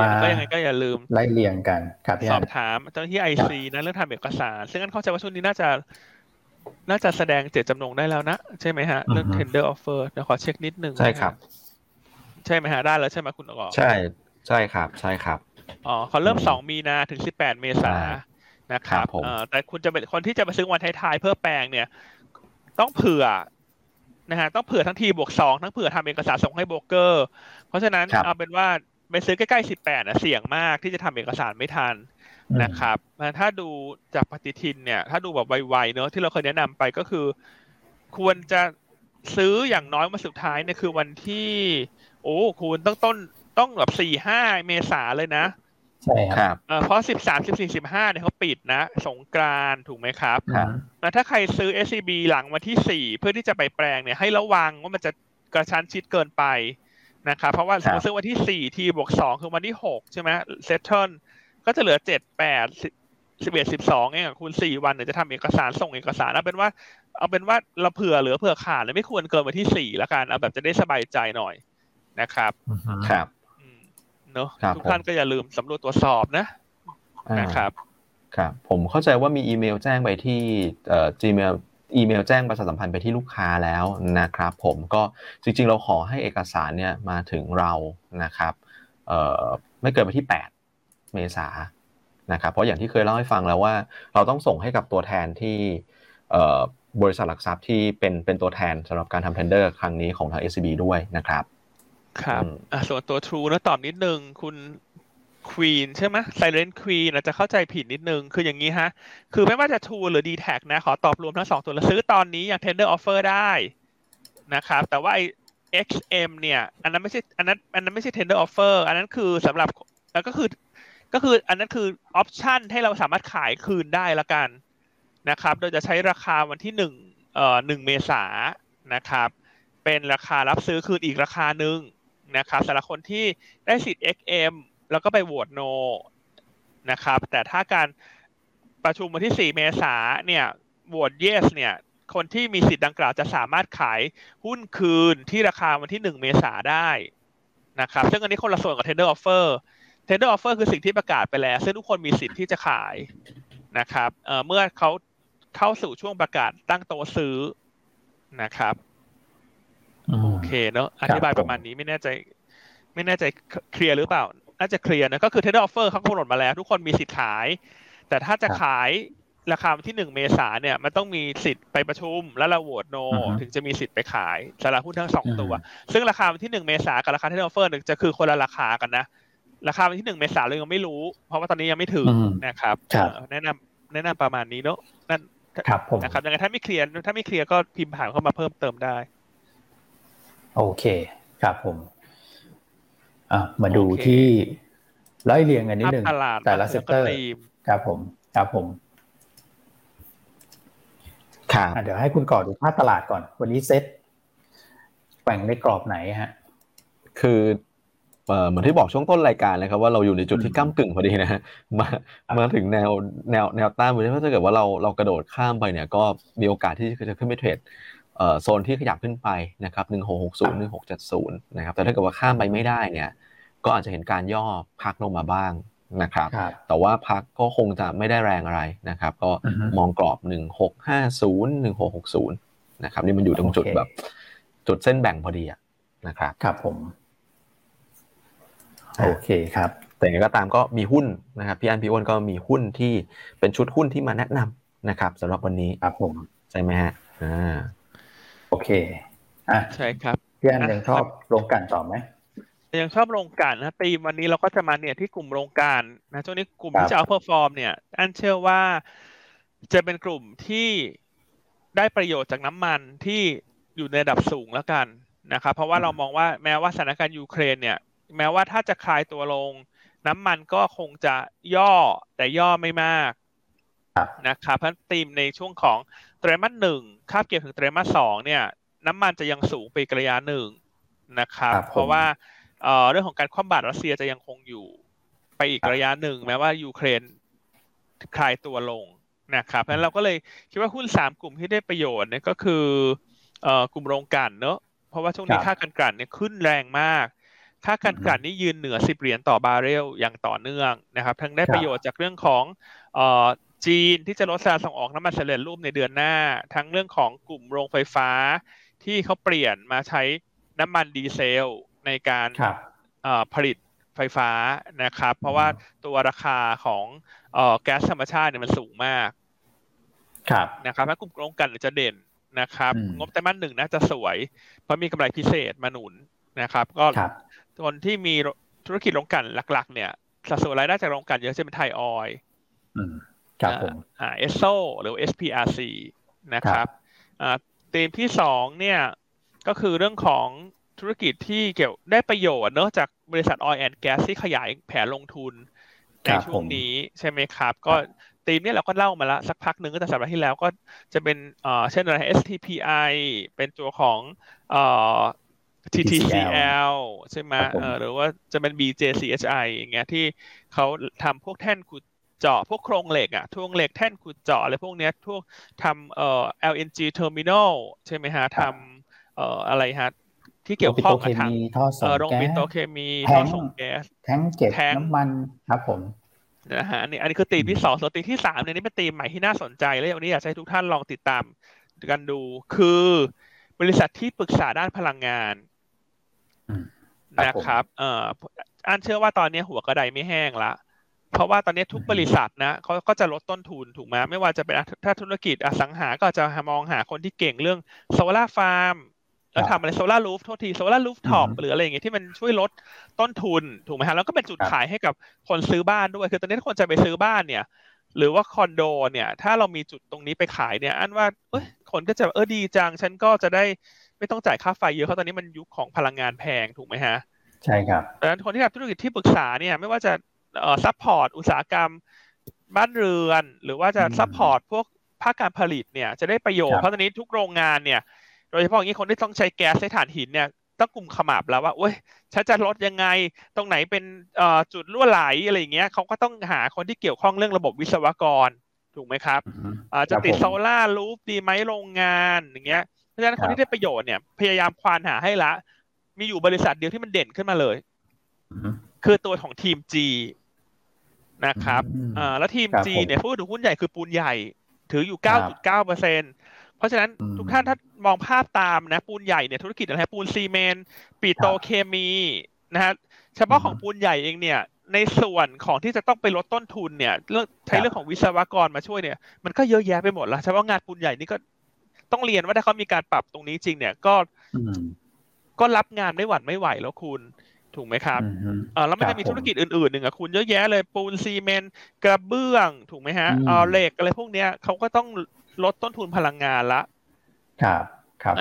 มาก็ยังไงก็อย่าลืมไล่เรียงกันครับสอบถามเจ้าหน้าที่ IC นะเรื่องทำเอกสารซึ่งอันเข้าใจว่าช่วงนี้น่าจะแสดงเจตจำนงได้แล้วนะใช่ไหมฮะเรื่อง tender offer เดี๋ยวขอเช็คนิดนึงใช่ครับใช่ไหมฮะได้แล้วใช่ไหมคุณอ๋อใช่ครับอ๋อเขาเริ่ม2มีนาถึง18เมษายนนะครับแต่คุณจะเป็นคนที่จะมาซื้อวันท้ายๆเพื่อแปลงเนี่ยต้องเผื่อนะฮะต้องเผื่อทั้งทีบวก2ทั้งเผื่อทำเอกสารส่งให้โบรกเกอร์เพราะฉะนั้นเอาเป็นว่าไปซื้อใกล้ๆ18นะเสี่ยงมากที่จะทำเอกสารไม่ทันนะครับถ้าดูจากปฏิทินเนี่ยถ้าดูแบบไวๆเนอะที่เราเคยแนะนำไปก็คือควรจะซื้ออย่างน้อยมาสุดท้ายเนี่ยคือวันที่คุณต้องแบบ 4-5 เมษายนเลยนะใช่ครับเพราะ13 14 15เนี่ยเขาปิดนะสงกรานต์ถูกไหมครับแล้วถ้าใครซื้อ SCB หลังวันที่4เพื่อที่จะไปแปลงเนี่ยให้ระวังว่ามันจะกระชั้นชิดเกินไปนะครับเพราะว่าซื้อวันที่4 T+2 คือวันที่6ใช่ไหมเซตเทิลก็จะเหลือ7 8 11 12เองคูณ4วันเนี่ยจะทำเอกสารส่งเอกสารเอาเป็นว่าเราเผื่อเหลือเผื่อขาดเลยไม่ควรเกินวันที่4ละกันเอาแบบจะได้สบายใจหน่อยนะครับครับเนอะทุกท่านก็อย่าลืมสำรวจตรวจสอบนะครับครับผมเข้าใจว่ามีอีเมลแจ้งไปที่Gmail อีเมลแจ้งประชาสัมพันธ์ไปที่ลูกค้าแล้วนะครับผมก็จริงๆเราขอให้เอกสารเนี่ยมาถึงเรานะครับไม่เกินวันที่8เมษายนนะครับเพราะอย่างที่เคยเล่าให้ฟังแล้วว่าเราต้องส่งให้กับตัวแทนที่บริษัทหลักทรัพย์ที่เป็นตัวแทนสำหรับการทำ tender ครั้งนี้ของทาง SCB ด้วยนะครับครับส่วนตัว True นะตอบนิดนึงคุณ Queen ใช่ไหม Silent Queen อาจจะเข้าใจผิดนิดนึงคืออย่างนี้ฮะคือไม่ว่าจะ True หรือ Dtac นะขอตอบรวมทั้ง2ตัวแล้วซื้อตอนนี้อย่าง Tender Offer ได้นะครับแต่ว่าไอ้ XM เนี่ยอันนั้นไม่ใช่ Tender Offer อันนั้นคือสำหรับก็คืออันนั้นคือ option ให้เราสามารถขายคืนได้ละกันนะครับโดยจะใช้ราคาวันที่1 1 เมษายนนะครับเป็นราคารับซื้อคืนอีกราคาหนึ่งนะครับสำหรับคนที่ได้สิทธิ์ XM แล้วก็ไปโหวตโนนะครับแต่ถ้าการประชุมวันที่4 เมษายนเนี่ยโหวต Yes เนี่ยคนที่มีสิทธิ์ดังกล่าวจะสามารถขายหุ้นคืนที่ราคาวันที่1 เมษายนได้นะครับซึ่งอันนี้คนละส่วนกับ Tender Offer Tender Offer คือสิ่งที่ประกาศไปแล้วซึ่งทุกคนมีสิทธิ์ที่จะขายนะครับเมื่อเขาเข้าสู่ช่วงประกาศตั้งโต๊ะซื้อนะครับโอเคเนาะอธิบายประมาณนี้ไม่แน่ใจเคลียร์หรือเปล่าน่าจะเคลียร์นะก็คือ Tender Offer เขากำหนดมาแล้วทุกคนมีสิทธิ์ขายแต่ถ้าจะขายราคาที่1เมษายนเนี่ยมันต้องมีสิทธิ์ไปประชุมแล้วเราโหวตโนถึงจะมีสิทธิ์ไปขายสำหรับหุ้นทั้ง2ตัวซึ่งราคาที่1เมษายนกับราคา Tender Offer จะคือคนละราคากันนะราคาวันที่1เมษายนเรายังไม่รู้เพราะว่าตอนนี้ยังไม่ถึงนะครับแนะนำประมาณนี้เนาะนั่นครับผมนะครับยังไงถ้าไม่เคลียร์ก็พิมพ์ถามเข้ามาเพิ่มเติมได้โอเคครับผมมาดูที่ร้อยเรียงกันนิดนึงแต่ละเซกเตอร์ครับผมครับผมครับเดี๋ยวให้คุณก่อดูภาพตลาดก่อนวันนี้เซ็ตแบ่งในกรอบไหนฮะคือเหมือนที่บอกช่วงต้นรายการเลยครับว่าเราอยู่ในจุดที่ก้ำกึ่งพอดีนะฮะมาถึงแนวต้านเพราะฉะนั้นถ้าเกิดว่าเรากระโดดข้ามไปเนี่ยก็มีโอกาสที่จะขึ้นไปเทรดโซนที่ขยับขึ้นไปนะครับ1660 1670นะครับแต่ถ้าเกิดว่าข้ามไปไม่ได้เนี่ยก็อาจจะเห็นการย่อพักลงมาบ้างนะครับแต่ว่าพักก็คงจะไม่ได้แรงอะไรนะครับก็มองกรอบ1650 1660นะครับนี่มันอยู่ตรงจุดแบบจุดเส้นแบ่งพอดีอ่ะนะครับครับผมโอเคครับแต่ก็ตามก็มีหุ้นนะครับพี่อันพี่อ้วนก็มีหุ้นที่เป็นชุดหุ้นที่มาแนะนำนะครับสำหรับวันนี้ครับผมใช่ไหมฮะโอเคใช่ครับพี่อันยังชอบโรงกลั่นต่อไหมยังชอบโรงกลั่นนะตีมวันนี้เราก็จะมาเนี่ยที่กลุ่มโรงกลั่นนะช่วงนี้กลุ่มที่จะเอาเพอร์ฟอร์มเนี่ยอันเชื่อว่าจะเป็นกลุ่มที่ได้ประโยชน์จากน้ำมันที่อยู่ในระดับสูงแล้วกันนะครับเพราะว่าเรามองว่าแม้ว่าสถานการณ์ยูเครนเนี่ยแม้ว่าถ้าจะคลายตัวลงน้ำมันก็คงจะย่อแต่ย่อไม่มากนะครับเพราะธีมในช่วงของไตรมาส1คาบเกี่ยวถึงไตรมาส2เนี่ยน้ำมันจะยังสูงไปอีกระยะหนึ่งนะครับเพราะว่าเรื่องของการคว่ำบาตรรัสเซียจะยังคงอยู่ไปอีกระยะหนึ่งแม้ว่ายูเครนคลายตัวลงนะครับเพราะฉะนั้นเราก็เลยคิดว่าหุ้น3กลุ่มที่ได้ประโยชน์เนี่ยก็คือกลุ่มโรงกลั่นเนอะเพราะว่าช่วงนี้ค่าการกลั่นเนี่ยขึ้นแรงมากค่าการกลั่นนี่ยืนเหนือ10เหรียญต่อบาร์เรลอย่างต่อเนื่องนะครับทั้งได้ประโยชน์จากเรื่องของจีนที่จะลดการส่งออกน้ำมันสำเร็จรูปในเดือนหน้าทั้งเรื่องของกลุ่มโรงไฟฟ้าที่เขาเปลี่ยนมาใช้น้ำมันดีเซลในการผลิตไฟฟ้านะครับเพราะว่าตัวราคาของแก๊สธรรมชาติเนี่ยมันสูงมากนะครับถ้ากลุ่มโรงกลั่นจะเด่นนะครับงบไตรมาส1น่าจะสวยเพราะมีกำไรพิเศษมาหนุนนะครับก็คนที่มีธุรกิจโรงกลั่นหลักๆเนี่ยสัดส่วนรายได้จากโรงกลั่นเยอะเช่นไทยออยล์เอสโซหรือ SPRC นะครับธีมที่2เนี่ยก็คือเรื่องของธุรกิจที่เกี่ยวได้ประโยชน์เนอะจากบริษัท Oil and Gas ที่ขยายแผนลงทุนในช่วงนี้ใช่ไหมครับก็ธีมนี้เราก็เล่ามาละสักพักนึงตั้งแต่สัปดาห์ที่แล้วก็จะเป็นเช่นอะไร STPI เป็นตัวของTTCL ใช่ไหมหรือว่าจะเป็น BCH อย่างเงี้ยที่เขาทำพวกแท่นขุดเจาะพวกโครงเหล็กอ่ะโครงเหล็กแท่นขุดเจาะอะไรพวกเนี้ยพวกทำLNG terminal ใช่ไหมฮะทำอะไรฮะที่เกี่ยวข้องกับทางโรงปิโตรเคมีท่อส่งแก๊สแทงเก็บน้ำมันครับผมนะฮะอันนี้คือธีมที่2ส่วนธีมที่3เนี่ยนี่เป็นธีมใหม่ที่น่าสนใจและวันนี้อยากให้ทุกท่านลองติดตามกันดูคือบริษัทที่ปรึกษาด้านพลังงานนะครับอันเชื่อว่าตอนนี้หัวกระไดไม่แห้งละเพราะว่าตอนนี้ทุกบริษัทนะเขาก็จะลดต้นทุนถูกไหมไม่ว่าจะเป็นถ้าธุรกิจอสังหาก็จะมองหาคนที่เก่งเรื่องโซล่าฟาร์มแล้วทำอะไรโซล่ารูฟโทษทีโซล่ารูฟท็อปหรืออะไรอย่างเงี้ยที่มันช่วยลดต้นทุนถูกไหมฮะแล้วก็เป็นจุดขายให้กับคนซื้อบ้านด้วยคือตอนนี้คนจะไปซื้อบ้านเนี่ยหรือว่าคอนโดเนี่ยถ้าเรามีจุดตรงนี้ไปขายเนี่ยอันว่าคนก็จะดีจังฉันก็จะได้ไม่ต้องจ่ายค่าไฟเยอะเพราะตอนนี้มันยุคของพลังงานแพงถูกไหมฮะใช่ครับดังนั้นคนที่ทำธุรกิจที่ปรึกษาเนี่ยไม่ว่าจะซัพพอร์ตอุตสาหกรรมบ้านเรือนหรือว่าจะซัพพอร์ตพวก ภาคการผลิตเนี่ยจะได้ประโยชน์เพราะตอนนี้ทุกโรงงานเนี่ยโดยเฉพาะอย่างนี้คนที่ต้องใช้แก๊สใช้ถ่านหินเนี่ยต้องกุมขมับแล้วว่าโอ๊ยฉันจะลดยังไงตรงไหนเป็นจุดรั่วไหลอะไรอย่างเงี้ยเขาก็ต้องหาคนที่เกี่ยวข้องเรื่องระบบวิศวกรถูกไหมครับจะติดโซล่ารูฟดีไหมโรงงานอย่างเงี้ยเพราะฉะนั้นคนที่ได้ประโยชน์เนี่ยพยายามควานหาให้ละมีอยู่บริษัทเดียวที่มันเด่นขึ้นมาเลยคือตัวของทีม G นะครับแล้วทีม G เนี่ยผู้ถือหุ้นใหญ่คือปูนใหญ่ถืออยู่ 9.9% เพราะฉะนั้นทุกท่านถ้ามองภาพตามนะปูนใหญ่เนี่ยธุรกิจอะไรปูนซีเมนต์ปิโตรเคมีนะฮะเฉพาะของปูนใหญ่เองเนี่ยในส่วนของที่จะต้องไปลดต้นทุนเนี่ยใช้เรื่องของวิศวกรมาช่วยเนี่ยมันก็เยอะแยะไปหมดแล้วเฉพาะงานปูนใหญ่นี่ก็ต้องเรียนว่าถ้าเขามีการปรับตรงนี้จริงเนี่ยก็รับงานไม่หวั่นไม่ไหวแล้วคุณถูกไหมครับแล้วมันจะมีธุรกิจอื่นๆหนึ่งอ่ะคุณเยอะแยะเลยปูนซีเมนต์กระเบื้องถูกไหมฮะเหล็กอะไรพวกเนี้ยเขาก็ต้องลดต้นทุนพลังงานละครับ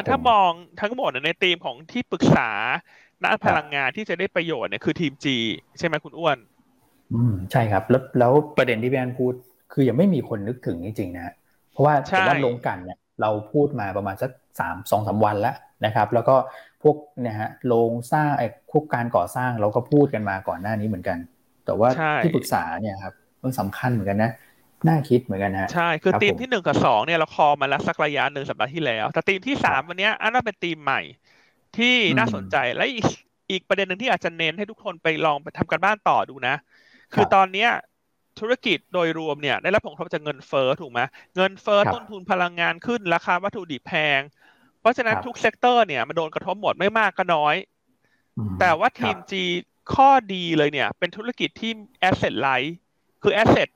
ถ้ามองทั้งหมดในธีมของที่ปรึกษาด้านพลังงานที่จะได้ประโยชน์เนี่ยคือทีม G ใช่ไหมคุณอ้วนใช่ครับแล้วประเด็นที่พี่อันพูดคือยังไม่มีคนนึกถึงจริงๆนะเพราะว่าแต่ว่าลงกันเนี่ยเราพูดมาประมาณสัก 2-3 วันแล้วนะครับแล้วก็พวกเนี่ยฮะโรงสร้างไอ้พวกการก่อสร้างเราก็พูดกันมาก่อนหน้านี้เหมือนกันแต่ว่าที่ปรึกษาเนี่ยครับมันสำคัญเหมือนกันนะน่าคิดเหมือนกันฮะใช่คือธีมที่1กับ2เนี่ยเราคอมาแล้วสักระยะนึงสัปดาห์ที่แล้วแต่ธีมที่3วันนี้อันนั้นเป็นธีมใหม่ที่น่าสนใจและอีกประเด็นนึงที่อาจจะเน้นให้ทุกคนไปลองไปทำการบ้านต่อดูนะคือตอนนี้ธุรกิจโดยรวมเนี่ยได้รับผลกระทบจากเงินเฟ้อถูกไหมเงินเฟ้อต้นทุนพลังงานขึ้นราคาวัตถุดิบแพงเพราะฉะนั้นทุกเซกเตอร์เนี่ยมันโดนกระทบหมดไม่มากก็น้อยแต่ว่าทีม G ข้อดีเลยเนี่ยเป็นธุรกิจที่ asset light คือ asset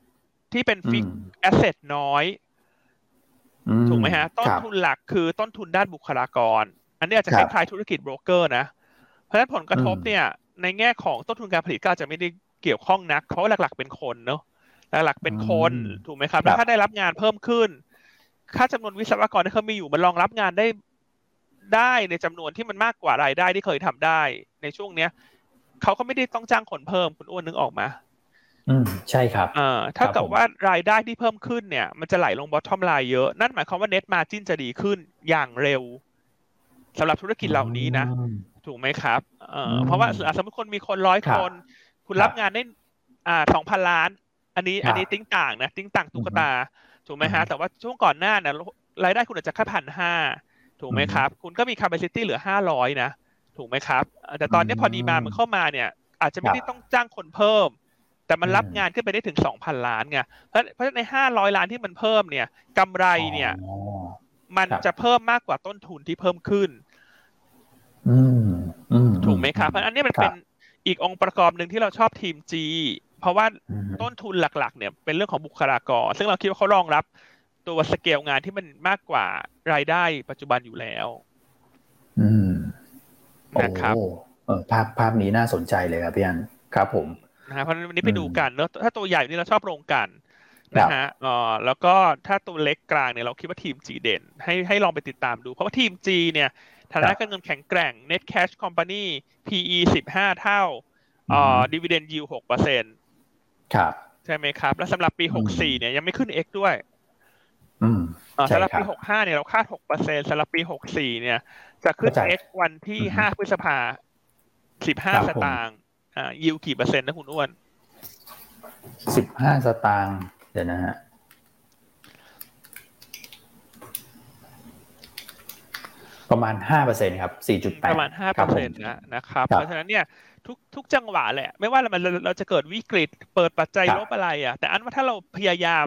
ที่เป็น fixed asset น้อยถูกไหมฮะต้นทุนหลักคือต้นทุนด้านบุคลากรอันนี้อาจจะคล้ายๆธุรกิจโบรกเกอร์นะเพราะฉะนั้นผลกระทบเนี่ยในแง่ของต้นทุนการผลิตก็อาจจะไม่ได้เกี่ยวข้องนักเพราะหลักๆเป็นคนเนาะหลักๆเป็นคนถูกไหมครับแล้วถ้าได้รับงานเพิ่มขึ้นค่าจำนวนวิศวกรที่เขามีอยู่มันรองรับงานได้ในจำนวนที่มันมากกว่ารายได้ที่เคยทำได้ในช่วงเนี้ยเขาก็ไม่ได้ต้องจ้างคนเพิ่มคุณอ้วนนึกออกมาใช่ครับถ้าเกิดว่ารายได้ที่เพิ่มขึ้นเนี่ยมันจะไหลลง bottom line เยอะนั่นหมายความว่า net margin จะดีขึ้นอย่างเร็วสำหรับธุรกิจเหล่านี้นะถูกไหมครับเพราะว่าสมมติคนมีคน100คนคุณรับงานได้2,000 ล้านอันนี้ติ้งต่างนะติ้งต่างตุ๊กตาถูกไหมฮะแต่ว่าช่วงก่อนหน้าเนี่ยรายได้คุณอาจจะแค่ 1,500ถูกไหมครับคุณก็มี capacity เหลือ500นะถูกไหมครับแต่ตอนนี้พอดีมามันเข้ามาเนี่ยอาจจะไม่ได้ต้องจ้างคนเพิ่มแต่มันรับงานขึ้นไปได้ถึง 2,000 ล้านไงเพราะใน500ล้านที่มันเพิ่มเนี่ยกำไรเนี่ยมันจะเพิ่มมากกว่าต้นทุนที่เพิ่มขึ้นถูกไหมครับเพราะอันนี้มันเป็นอีกองค์ประกอบหนึ่งที่เราชอบทีม G เพราะว่าต้นทุนหลักๆเนี่ยเป็นเรื่องของบุคลากรซึ่งเราคิดว่าเขารองรับตัวสเกลงานที่มันมากกว่ารายได้ปัจจุบันอยู่แล้วนะครับภาพนี้น่าสนใจเลยครับพี่อันครับผมนะฮะเพราะวันนี้ไปดูกันแล้วถ้าตัวใหญ่นี่เราชอบโรงกันนะฮะแล้วก็ถ้าตัวเล็กกลางเนี่ยเราคิดว่าทีม G เด่นให้ลองไปติดตามดูเพราะว่าทีม G เนี่ยฐานะการเงินแข็งแกร่ง Net Cash Company PE 15 เท่าDividend Yield 6% ครับใช่ไหมครับแล้วสำหรับปี64เนี่ยยังไม่ขึ้น X ด้วยสำหรับปี65เนี่ยเราคาด 6% สำหรับปี64เนี่ยจะขึ้น X วันที่5พฤษภาคม15สตางค์ยิวกี่เปอร์เซ็นต์นะคุณอ้วน15สตางค์เดี๋ยวนะฮะประมาณ 5% ครับ 4.8 ประมาณ 5% นะครับเพราะฉะนั้นเนี่ยทุกจังหวะแหละไม่ว่าเราจะเกิดวิกฤตเปิดปัจจัยลบอะไรอ่ะแต่อันว่าถ้าเราพยายาม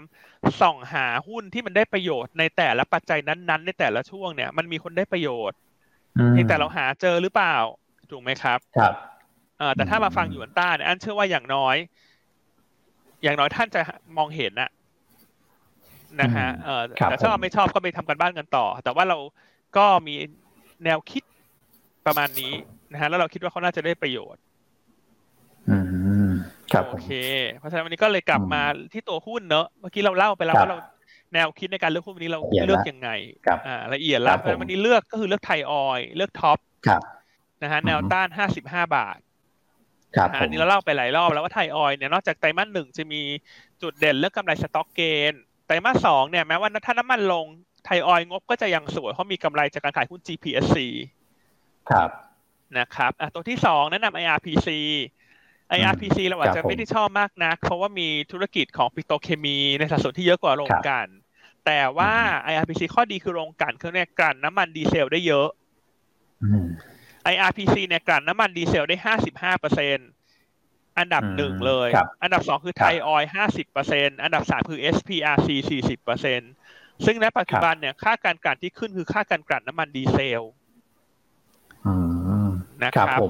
ส่องหาหุ้นที่มันได้ประโยชน์ในแต่ละปัจจัยนั้นๆในแต่ละช่วงเนี่ยมันมีคนได้ประโยชน์ที่แต่เราหาเจอหรือเปล่าถูกไหมครับครับแต่ถ้ามาฟังยูนต้าเนี่ยอันเชื่อว่าอย่างน้อยท่านจะมองเห็นนะฮะแต่ชอบไม่ชอบก็ไปทำกันบ้านกันต่อแต่ว่าเราก็มีแนวคิดประมาณนี้นะฮะแล้วเราคิดว่าเขาน่าจะได้ประโยชน์ครับโอเคเพราะฉะนั้นวันนี้ก็เลยกลับมาที่ตัวหุ้นเนอะเมื่อกี้เราเล่าไปแล้วว่าเราแนวคิดในการเลือกหุ้นวันนี้เราเลือกยังไงละเอียดแล้วเพราะวันนี้เลือกก็คือเลือกไทยออยล์เลือกท็อปนะฮะแนวต้าน55 บาทอันนี้เราเล่าไปหลายรอบแล้วว่าไทยออยล์เนี่ยนอกจากไตรมาส1จะมีจุดเด่นเรื่องกำไรสต็อกเกนไต มาส2เนี่ยแม้ว่าถ้าน้ำมันลงไทยออยล์งบก็จะยังสวยเพราะมีกำไรจากการขายหุ้น GPSC ครับนะครับตัวที่2แนะนำ IRPC เราอาจจะไม่ได้ชอบมากนักเพราะว่ามีธุรกิจของปิโตรเคมีในสัดส่วนที่เยอะกว่าโรงกลั่นแต่ว่า IRPC ข้อดีคือโรงกลั่นคือเนี่ยกลั่นน้ำมันดีเซลได้เยอะ IRPC เนี่ยกลั่นน้ำมันดีเซลได้ 55%อันดับ1เลยอันดับ2คือไทยออยล์ 50% อันดับ3คือ SPRC 40% ซึ่งณปัจจุบันเนี่ยค่าการกลั่นที่ขึ้นคือค่าการกลั่นน้ำมันดีเซลนะครับ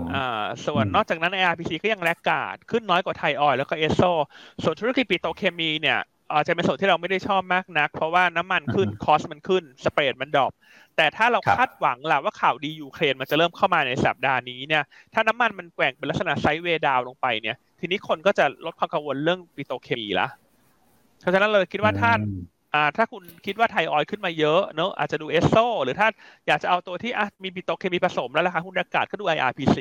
ส่วนนอกจากนั้น IRPC ก็ยังแลกขาดขึ้นน้อยกว่าไทยออยล์แล้วก็เอสโซส่วนธุรกิจปิโตรเคมีเนี่ยอาจจะเป็นส่วนที่เราไม่ได้ชอบมากนักเพราะว่าน้ำมันขึ้นคอสมันขึ้นสเปรดมันดรอปแต่ถ้าเราคาดหวังล่ะว่าข่าวดียูเครนมันจะเริ่มเข้ามาในสัปดาห์นี้เนี่ยถ้าน้ำมันมันแกว่งเป็นลักษณะไซด์เวย์ดาวน์ลงไปเนี่ยทีนี้คนก็จะลดความกังวลเรื่องปิโตรเคมีละเพราะฉะนั้นเราคิดว่าถ้าคุณคิดว่าไทยออยล์ขึ้นมาเยอะเนอะอาจจะดูเอสโซหรือถ้าอยากจะเอาตัวที่มีปิโตรเคมีผสมแล้วราคาหุ้นอากาศก็ดู IRPC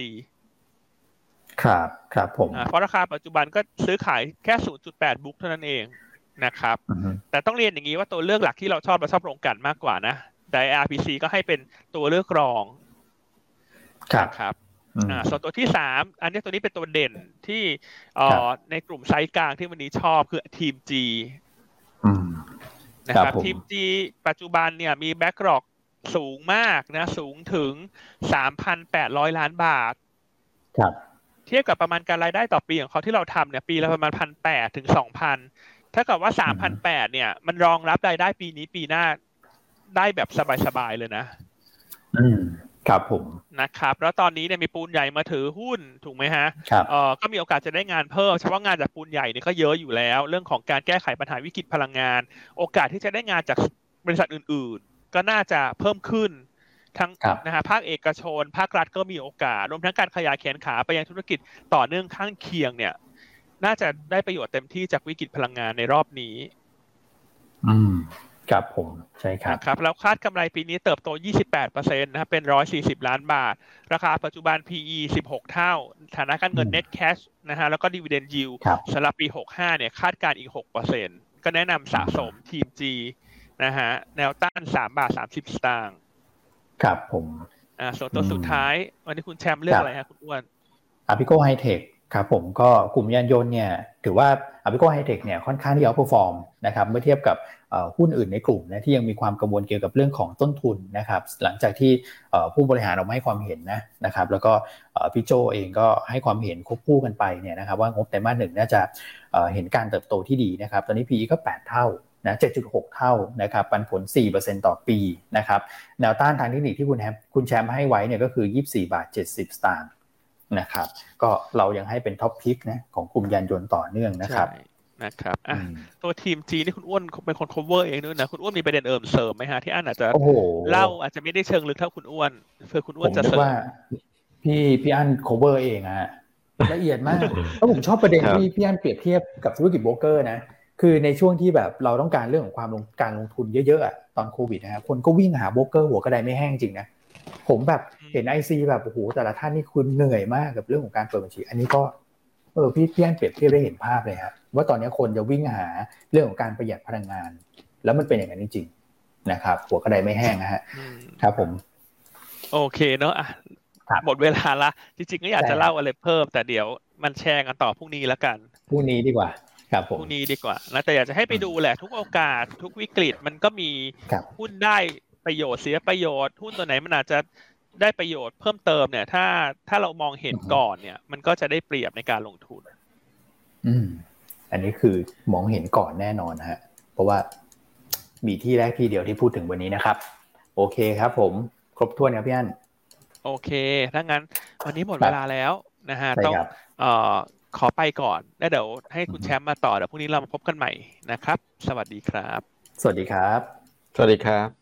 ครับครับผมเพราะราคาปัจจุบันก็ซื้อขายแค่ 0.8 บุ๊กเท่านั้นเองนะครับแต่ต้องเรียนอย่างนี้ว่าตัวเลือกหลักที่เราชอบโรงกลั่นมากกว่านะแต่ RPC ก็ให้เป็นตัวเลือกรองครับส่วนตัวที่3อันนี้ตัวนี้เป็นตัวเด่นที่ในกลุ่มไซส์กลางที่วันนี้ชอบคือทีม G นะครับทีม G ปัจจุบันเนี่ยมีแบ็คล็อกสูงมากนะสูงถึง 3,800 ล้านบาทครับเทียบกับประมาณการรายได้ต่อปีของเขาที่เราทำเนี่ยปีละประมาณ 1,800 ถึง 2,000ถ้าเกิดว่า 3,800 เนี่ยมันรองรับรายได้ปีนี้ปีหน้าได้แบบสบายๆเลยนะครับผมนะครับแล้วตอนนี้เนี่ยมีปูนใหญ่มาถือหุ้นถูกไหมฮะก็มีโอกาสจะได้งานเพิ่มเฉพาะงานจากปูนใหญ่เนี่ยก็เยอะอยู่แล้วเรื่องของการแก้ไขปัญหาวิกฤตพลังงานโอกาสที่จะได้งานจากบริษัทอื่นๆก็น่าจะเพิ่มขึ้นทั้งนะฮะภาคเอกชนภาครัฐก็มีโอกาสรวมทั้งการขยายแขนขาไปยังธุรกิจต่อเนื่องข้างเคียงเนี่ยน่าจะได้ประโยชน์เต็มที่จากวิกฤตพลังงานในรอบนี้ครับผมใช่ครับครับแล้วคาดกำไรปีนี้เติบโต 28% นะครับเป็น140ล้านบาทราคาปัจจุบัน PE 16 เท่าฐานะการเงิน Net Cash นะฮะแล้วก็ Dividend Yield สำหรับปี65เนี่ยคาดการอีก 6% ก็แนะนำสะสมทีม G นะฮะแนวต้าน 3.30 สตางค์ครับผมส่วนตัวสุดท้ายวันนี้คุณแชมป์เลือกอะไรฮะคุณอ้วนพี่โก้ไฮเทคครับผมก็กลุ่มยานยนต์เนี่ยถือว่าอภิโกไฮเทคเนี่ยค่อนข้างที่จะเอาเปรียบฟอร์มนะครับเมื่อเทียบกับหุ้นอื่นในกลุ่มนะที่ยังมีความกังวลเกี่ยวกับเรื่องของต้นทุนนะครับหลังจากที่ผู้บริหารออกมาให้ความเห็นนะครับแล้วก็พี่โจเองก็ให้ความเห็นควบคู่กันไปเนี่ยนะครับว่างบไตรมาส1น่าจะเห็นการเติบโตที่ดีนะครับตอนนี้ PE ก็8เท่านะ 7.6 เท่านะครับปันผล 4% ต่อปีนะครับแนวต้านทางเทคนิคที่คุณแชมป์ให้ไว้เนี่ยก็คือ 24.70 สตางค์นะครับก็เรายังให้เป็นท็อปพิกนะของกลุ่มยานยนต์ต่อเนื่องนะครับนะครับตัวทีม G นี่คุณอ้วนเป็นคน cover เองด้วยนะคุณอ้วนมีประเด็นเสริมไหมฮะที่อาจจะเล่าอาจจะไม่ได้เชิงลึกเท่าคุณอ้วนเพื่อคุณอ้วนจะเสริมว่าพี่อัน cover เองอะฮะละเอียดมากแล้วผมชอบประเด็นที่พี่อันเปรียบเทียบกับธุรกิจโบรกเกอร์นะคือในช่วงที่แบบเราต้องการเรื่องของความการลงทุนเยอะๆตอนโควิดนะฮะคนก็วิ่งหาโบรกเกอร์หัวกระไดไม่แห้งจริงนะผมแบบเห็น IC แบบโอ้โหแต่ละท่านนี่คุณเหนื่อยมากกับเรื่องของการเปิดบัญชีอันนี้ก็พี่อันเปรียบเทียบได้เห็นภาพเลยครับว่าตอนนี้คนจะวิ่งหาเรื่องของการประหยัดพลังงานแล้วมันเป็นอย่างนั้นจริงๆนะครับหัวกระไดไม่แห้งนะฮะครับผมโอเคเนาะหมดเวลาละจริงๆก็อยากจะเล่าอะไรเพิ่มแต่เดี๋ยวมันแชร์กันต่อพรุ่งนี้ละกันพรุ่งนี้ดีกว่าครับผมพรุ่งนี้ดีกว่านะแต่อยากจะให้ไปดูแหละทุกโอกาสทุกวิกฤตมันก็มีหุ้นได้ประโยชน์เสียประโยชน์หุ้นตัวไหนมันอาจจะได้ประโยชน์เพิ่มเติมเนี่ยถ้าเรามองเห็นก่อนเนี่ยมันก็จะได้เปรียบในการลงทุนอันนี้คือมองเห็นก่อนแน่นอนฮะเพราะว่ามีที่แรกที่เดียวที่พูดถึงวันนี้นะครับโอเคครับผมครบถ้วนครับพี่อั้นโอเคถ้างั้นวันนี้หมดเวลาแล้วนะฮะต้องขอไปก่อนแล้วเดี๋ยวให้คุณแชมป์มาต่อเดี๋ยวพรุ่งนี้เรามาพบกันใหม่นะครับสวัสดีครับสวัสดีครับสวัสดีครับ